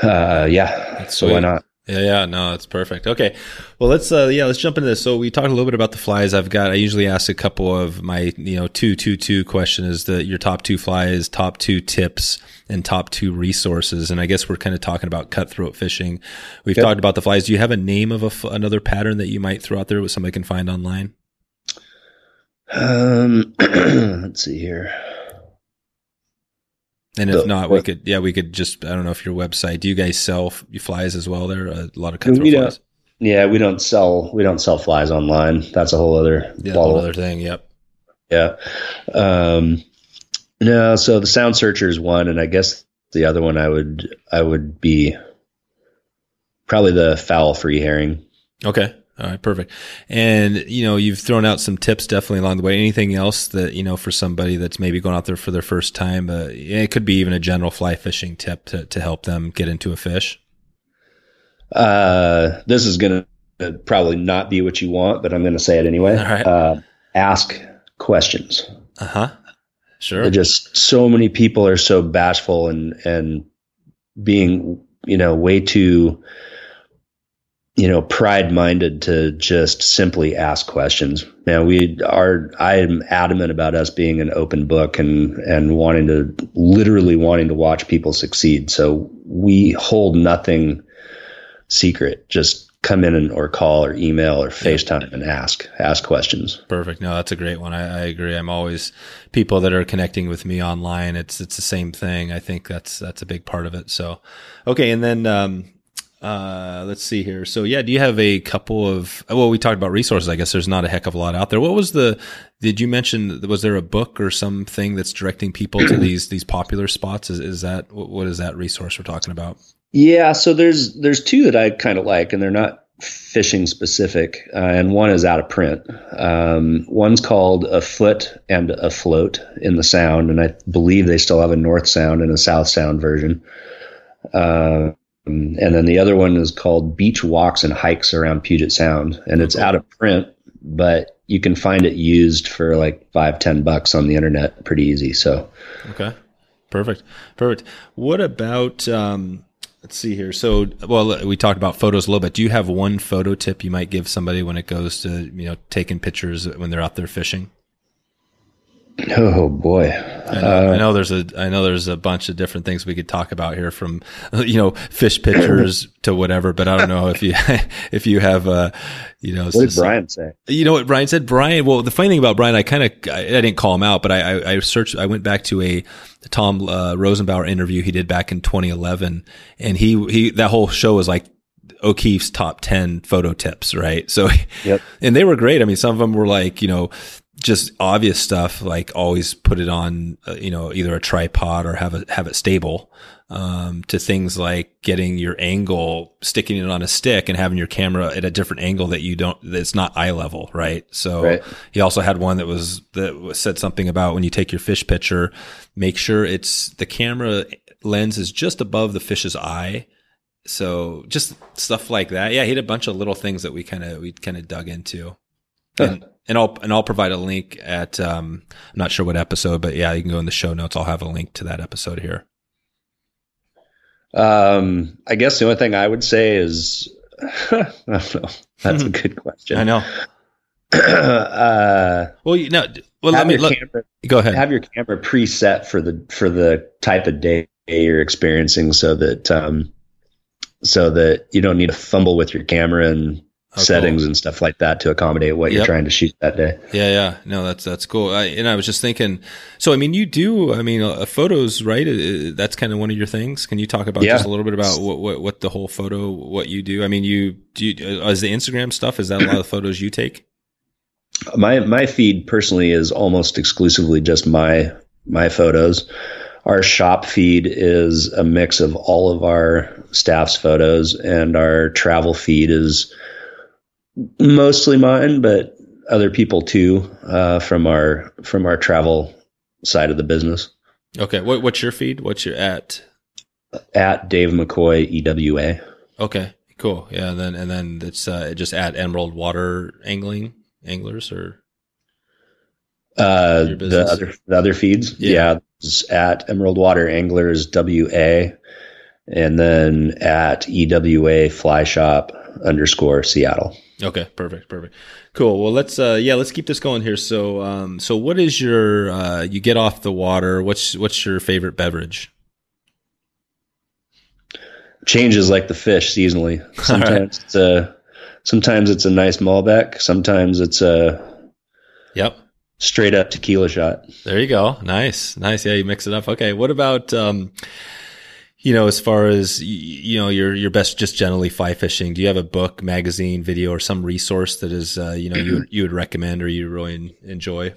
Uh, yeah. That's so sweet. Why not? Yeah, yeah, no, it's perfect. Okay, well, let's uh, yeah, let's jump into this. So we talked a little bit about the flies. I've got. I usually ask a couple of my you know two two two question is the your top two flies, top two tips, and top two resources. And I guess we're kind of talking about cutthroat fishing. We've yep. talked about the flies. Do you have a name of a, another pattern that you might throw out there with somebody can find online? Um, let's see here. And if not, we could, yeah, we could just, I don't know if your website, do you guys sell flies as well there? A lot of cutthroat flies. Yeah, we don't sell, we don't sell flies online. That's a whole other, yeah, whole other thing. Yep. Yeah. Um, no, so the Sound Searcher is one. And I guess the other one I would, I would be probably the foul free herring. Okay. All right, perfect. And, you know, you've thrown out some tips definitely along the way. Anything else that, you know, for somebody that's maybe going out there for their first time, uh, it could be even a general fly fishing tip to, to help them get into a fish? Uh, this is going to probably not be what you want, but I'm going to say it anyway. All right. Uh, ask questions. Uh-huh. Sure. They're just so many people are so bashful and, and being, you know, way too – you know, pride minded to just simply ask questions. Now we are, I am adamant about us being an open book and, and wanting to literally wanting to watch people succeed. So we hold nothing secret. Just come in and, or call or email or FaceTime and ask, ask questions. Perfect. No, that's a great one. I, I agree. I'm always people that are connecting with me online. It's, it's the same thing. I think that's, that's a big part of it. So, okay. And then, um, Uh, let's see here. So yeah, do you have a couple of, well, we talked about resources. I guess there's not a heck of a lot out there. What was the, did you mention, was there a book or something that's directing people to these, these popular spots? Is, is that, what is that resource we're talking about? Yeah. So there's, there's two that I kind of like, and they're not fishing specific. Uh, and one is out of print. Um, one's called Afoot and Afloat in the Sound. And I believe they still have a North Sound and a South Sound version. Uh, And then the other one is called Beach Walks and Hikes Around Puget Sound. And it's out of print, but you can find it used for like five, ten bucks on the internet pretty easy. So, okay. Perfect. Perfect. What about, um, let's see here. So, well, we talked about photos a little bit. Do you have one photo tip you might give somebody when it goes to, you know, taking pictures when they're out there fishing? Oh boy. I know, uh, I know there's a, I know there's a bunch of different things we could talk about here from, you know, fish pictures to whatever, but I don't know if you, if you have, uh, you know, what did Brian say? You know what Brian said? Brian, well, the funny thing about Brian, I kind of, I, I didn't call him out, but I, I, I searched, I went back to a Tom, uh, Rosenbauer interview he did back in twenty eleven. And he, he, that whole show was like O'Keefe's top ten photo tips. Right. So, yep. And they were great. I mean, some of them were like, you know, just obvious stuff like always put it on, uh, you know, either a tripod or have it, have it stable, um, to things like getting your angle, sticking it on a stick and having your camera at a different angle that you don't, that's not eye level. Right. So right. He also had one that was, that was said something about when you take your fish picture, make sure it's the camera lens is just above the fish's eye so just stuff like that. Yeah, he had a bunch of little things that we kind of we kind of dug into. And, and I'll and I'll provide a link at um I'm not sure what episode, but yeah, you can go in the show notes. I'll have a link to that episode here. Um, I guess the only thing I would say is I don't know. That's a good question. I know. uh, well, you know, well, let me look. Camera, go ahead. Have your camera preset for the for the type of day you're experiencing, so that um, so that you don't need to fumble with your camera and oh, settings cool. and stuff like that to accommodate what yep. you're trying to shoot that day. Yeah, yeah, no, that's that's cool. I, and I was just thinking. So, I mean, you do. I mean, uh, photos, right? Uh, that's kind of one of your things. Can you talk about yeah. just a little bit about what, what what the whole photo, what you do? I mean, you do. You, uh, is the Instagram stuff? Is that a lot of photos you take? My my feed personally is almost exclusively just my my photos. Our shop feed is a mix of all of our staff's photos, and our travel feed is mostly mine, but other people too, uh, from our from our travel side of the business. Okay, what what's your feed? What's your at? At Dave McCoy E W A. Okay, cool. Yeah, and then and then it's uh, just at Emerald Water Angling. Anglers or uh the other the other feeds yeah, yeah it's at Emerald Water Anglers W A, and then at E W A Fly Shop underscore Seattle. Okay, perfect, perfect, cool. Well, let's uh yeah let's keep this going here. So um so what is your uh you get off the water, what's what's your favorite beverage? Changes like the fish seasonally. Sometimes right. it's uh Sometimes it's a nice Malbec. Sometimes it's a yep straight up tequila shot. There you go. Nice, nice. Yeah, you mix it up. Okay. What about um, you know, as far as you know, your your best just generally fly fishing? Do you have a book, magazine, video, or some resource that is uh, you know you would, you would recommend or you really enjoy?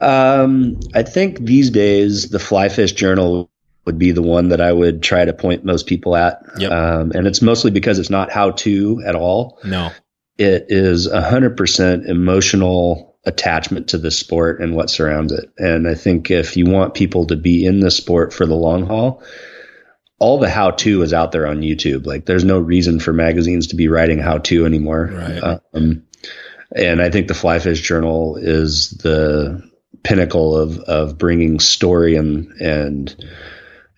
Um, I think these days the Fly Fish Journal would be the one that I would try to point most people at. Yep. Um, and it's mostly because it's not how to at all. No, it is a hundred percent emotional attachment to the sport and what surrounds it. And I think if you want people to be in the sport for the long haul, all the how to is out there on YouTube. Like there's no reason for magazines to be writing how to anymore. Right. Um, and I think the Fly Fish Journal is the pinnacle of, of bringing story and, and,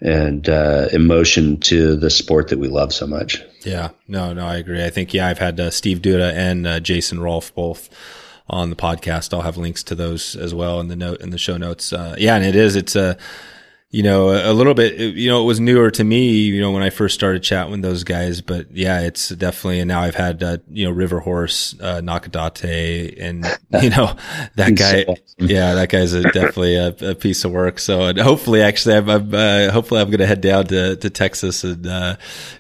and uh emotion to the sport that we love so much. Yeah, no, no, I agree. I think, yeah, I've had uh, Steve Duda and uh, Jason Rolfe both on the podcast. I'll have links to those as well in the note in the show notes. Uh, yeah, and it is, it's a, uh, you know, a little bit, you know, it was newer to me, you know, when I first started chatting with those guys, but yeah, it's definitely, and now I've had, uh, you know, River Horse, uh, Nakadate, and, you know, that guy, so awesome. Yeah, that guy's a, definitely a, a piece of work. So, and hopefully, actually, I'm, I'm uh, hopefully I'm going to head down to, to Texas and, uh,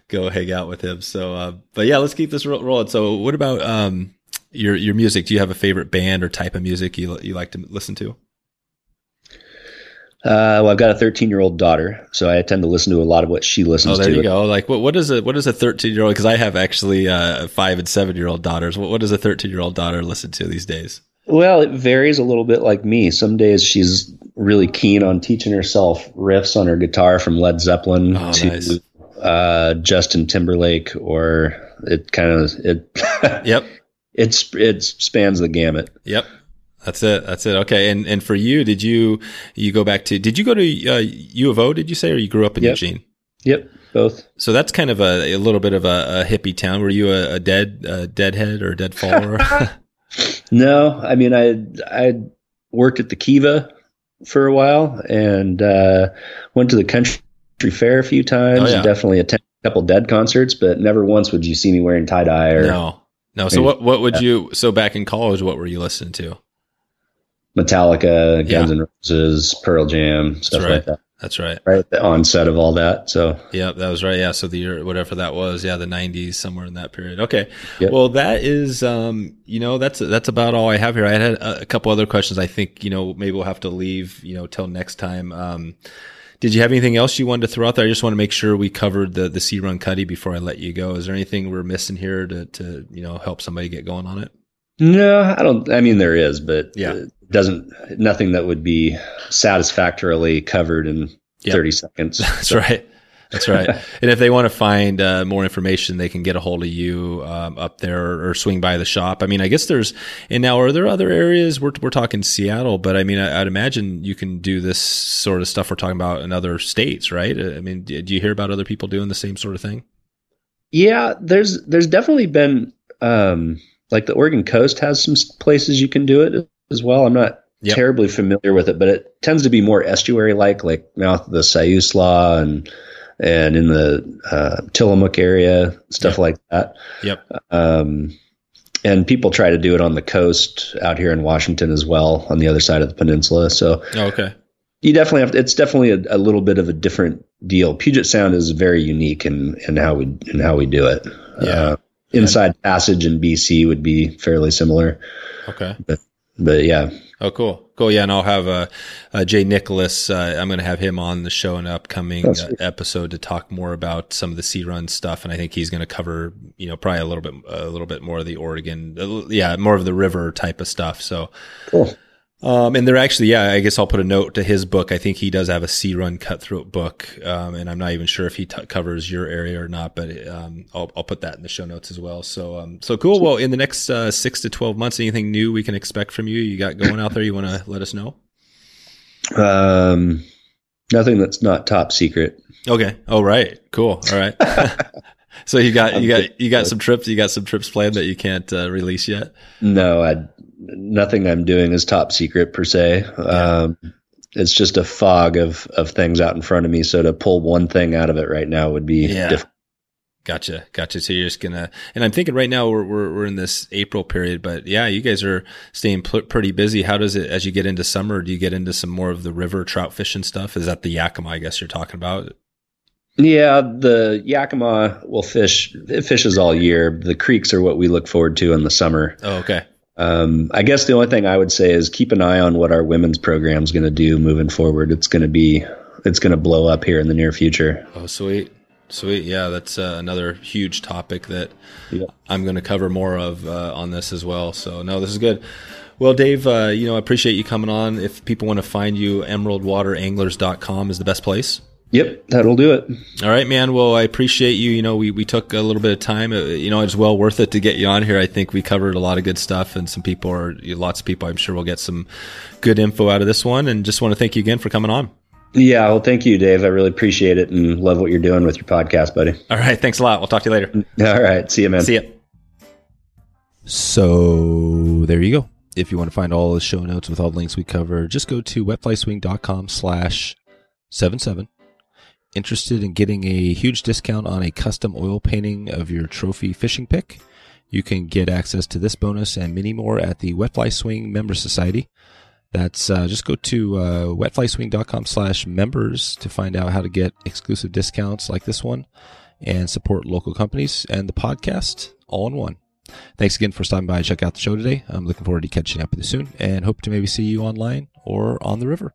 go hang out with him. So, uh, but yeah, let's keep this ro- rolling. So what about, um, your, your music? Do you have a favorite band or type of music you, you like to listen to? Uh, well, I've got a thirteen-year-old daughter, so I tend to listen to a lot of what she listens to. Oh, there to. You go. Like, what, what is a what is a thirteen-year-old? Because I have actually uh, five and seven-year-old daughters. What, what does a thirteen-year-old daughter listen to these days? Well, it varies a little bit. Like me, some days she's really keen on teaching herself riffs on her guitar from Led Zeppelin oh, to nice. uh, Justin Timberlake, or it kind of it. Yep. It's it spans the gamut. Yep. That's it. That's it. Okay. And and for you, did you you go back to? Did you go to uh, U of O? Did you say, or you grew up in yep. Eugene? Yep, both. So that's kind of a, a little bit of a, a hippie town. Were you a, a dead a deadhead or a dead follower? No, I mean I I worked at the Kiva for a while and uh, went to the country fair a few times. Oh, yeah. And definitely attended a couple Dead concerts, but never once would you see me wearing tie dye or no, no. So what what would yeah. you? So back in college, what were you listening to? Metallica, Guns yeah. N' Roses, Pearl Jam, stuff right. like that. That's right. Right at the onset of all that. So yeah, that was right. Yeah. So the year, whatever that was, yeah, the nineties, somewhere in that period. Okay. Yep. Well, that is, um, you know, that's that's about all I have here. I had a, a couple other questions. I think, you know, maybe we'll have to leave, you know, till next time. Um, did you have anything else you wanted to throw out there? I just want to make sure we covered the the Sea Run Cuddy before I let you go. Is there anything we're missing here to to you know help somebody get going on it? No, I don't. I mean, there is, but yeah. Uh, doesn't nothing that would be satisfactorily covered in yep. thirty seconds. That's so. Right. That's right. And if they want to find uh, more information, they can get a hold of you um, up there or swing by the shop. I mean, I guess there's, and now are there other areas? We're, we're talking Seattle, but I mean, I, I'd imagine you can do this sort of stuff we're talking about in other states, right? I mean, do you hear about other people doing the same sort of thing? Yeah, there's, there's definitely been, um, like the Oregon coast has some places you can do it as well. I'm not yep. terribly familiar with it, but it tends to be more estuary-like, like mouth of the Siuslaw and, and in the uh, Tillamook area, stuff yep. like that. Yep. Um, and people try to do it on the coast out here in Washington as well, on the other side of the peninsula. So oh, okay, you definitely have to, it's definitely a, a little bit of a different deal. Puget Sound is very unique in, in how we in how we do it. Yeah. Uh, Inside yeah. Passage in B C would be fairly similar. Okay. But, but yeah. Oh, cool. Cool. Yeah. And I'll have uh, uh, Jay Nicholas. Uh, I'm going to have him on the show in an upcoming oh, uh, episode to talk more about some of the sea run stuff. And I think he's going to cover, you know, probably a little bit, a little bit more of the Oregon. Uh, yeah. More of the river type of stuff. So cool. Um, and they're actually, yeah, I guess I'll put a note to his book. I think he does have a sea run cutthroat book. Um, and I'm not even sure if he t- covers your area or not, but, um, I'll, I'll put that in the show notes as well. So, um, so cool. Well, in the next, uh, six to twelve months, anything new we can expect from you, you got going out there, you want to let us know? Um, nothing that's not top secret. Okay. Oh, right. Cool. All right. So you got, you got, you got some trips, you got some trips planned that you can't uh, release yet? No, I, nothing I'm doing is top secret per se. Yeah. Um, it's just a fog of, of things out in front of me. So to pull one thing out of it right now would be yeah. difficult. Gotcha. Gotcha. So you're just gonna, and I'm thinking right now we're, we're, we're in this April period, but yeah, you guys are staying p- pretty busy. How does it, as you get into summer, do you get into some more of the river trout fishing stuff? Is that the Yakima, I guess you're talking about? Yeah, the Yakima will fish, it fishes all year. The creeks are what we look forward to in the summer. Oh, okay. Um, I guess the only thing I would say is keep an eye on what our women's program is going to do moving forward. It's going to be, it's going to blow up here in the near future. Oh, sweet. Sweet. Yeah. That's uh, another huge topic that yeah. I'm going to cover more of, uh, on this as well. So no, this is good. Well, Dave, uh, you know, I appreciate you coming on. If people want to find you, emerald water anglers dot com is the best place. Yep, that'll do it. All right, man. Well, I appreciate you. You know, we, we took a little bit of time. Uh, you know, it's well worth it to get you on here. I think we covered a lot of good stuff, and some people are, lots of people, I'm sure, will get some good info out of this one. And just want to thank you again for coming on. Yeah, well, thank you, Dave. I really appreciate it and love what you're doing with your podcast, buddy. All right, thanks a lot. We'll talk to you later. All right, see you, man. See ya. So there you go. If you want to find all the show notes with all the links we cover, just go to wet fly swing dot com slash seventy-seven. Interested in getting a huge discount on a custom oil painting of your trophy fishing pick? You can get access to this bonus and many more at the Wet Fly Swing Member Society. That's uh, just go to uh, wet fly swing dot com slash members to find out how to get exclusive discounts like this one and support local companies and the podcast all in one. Thanks again for stopping by and check out the show today. I'm looking forward to catching up with you soon and hope to maybe see you online or on the river.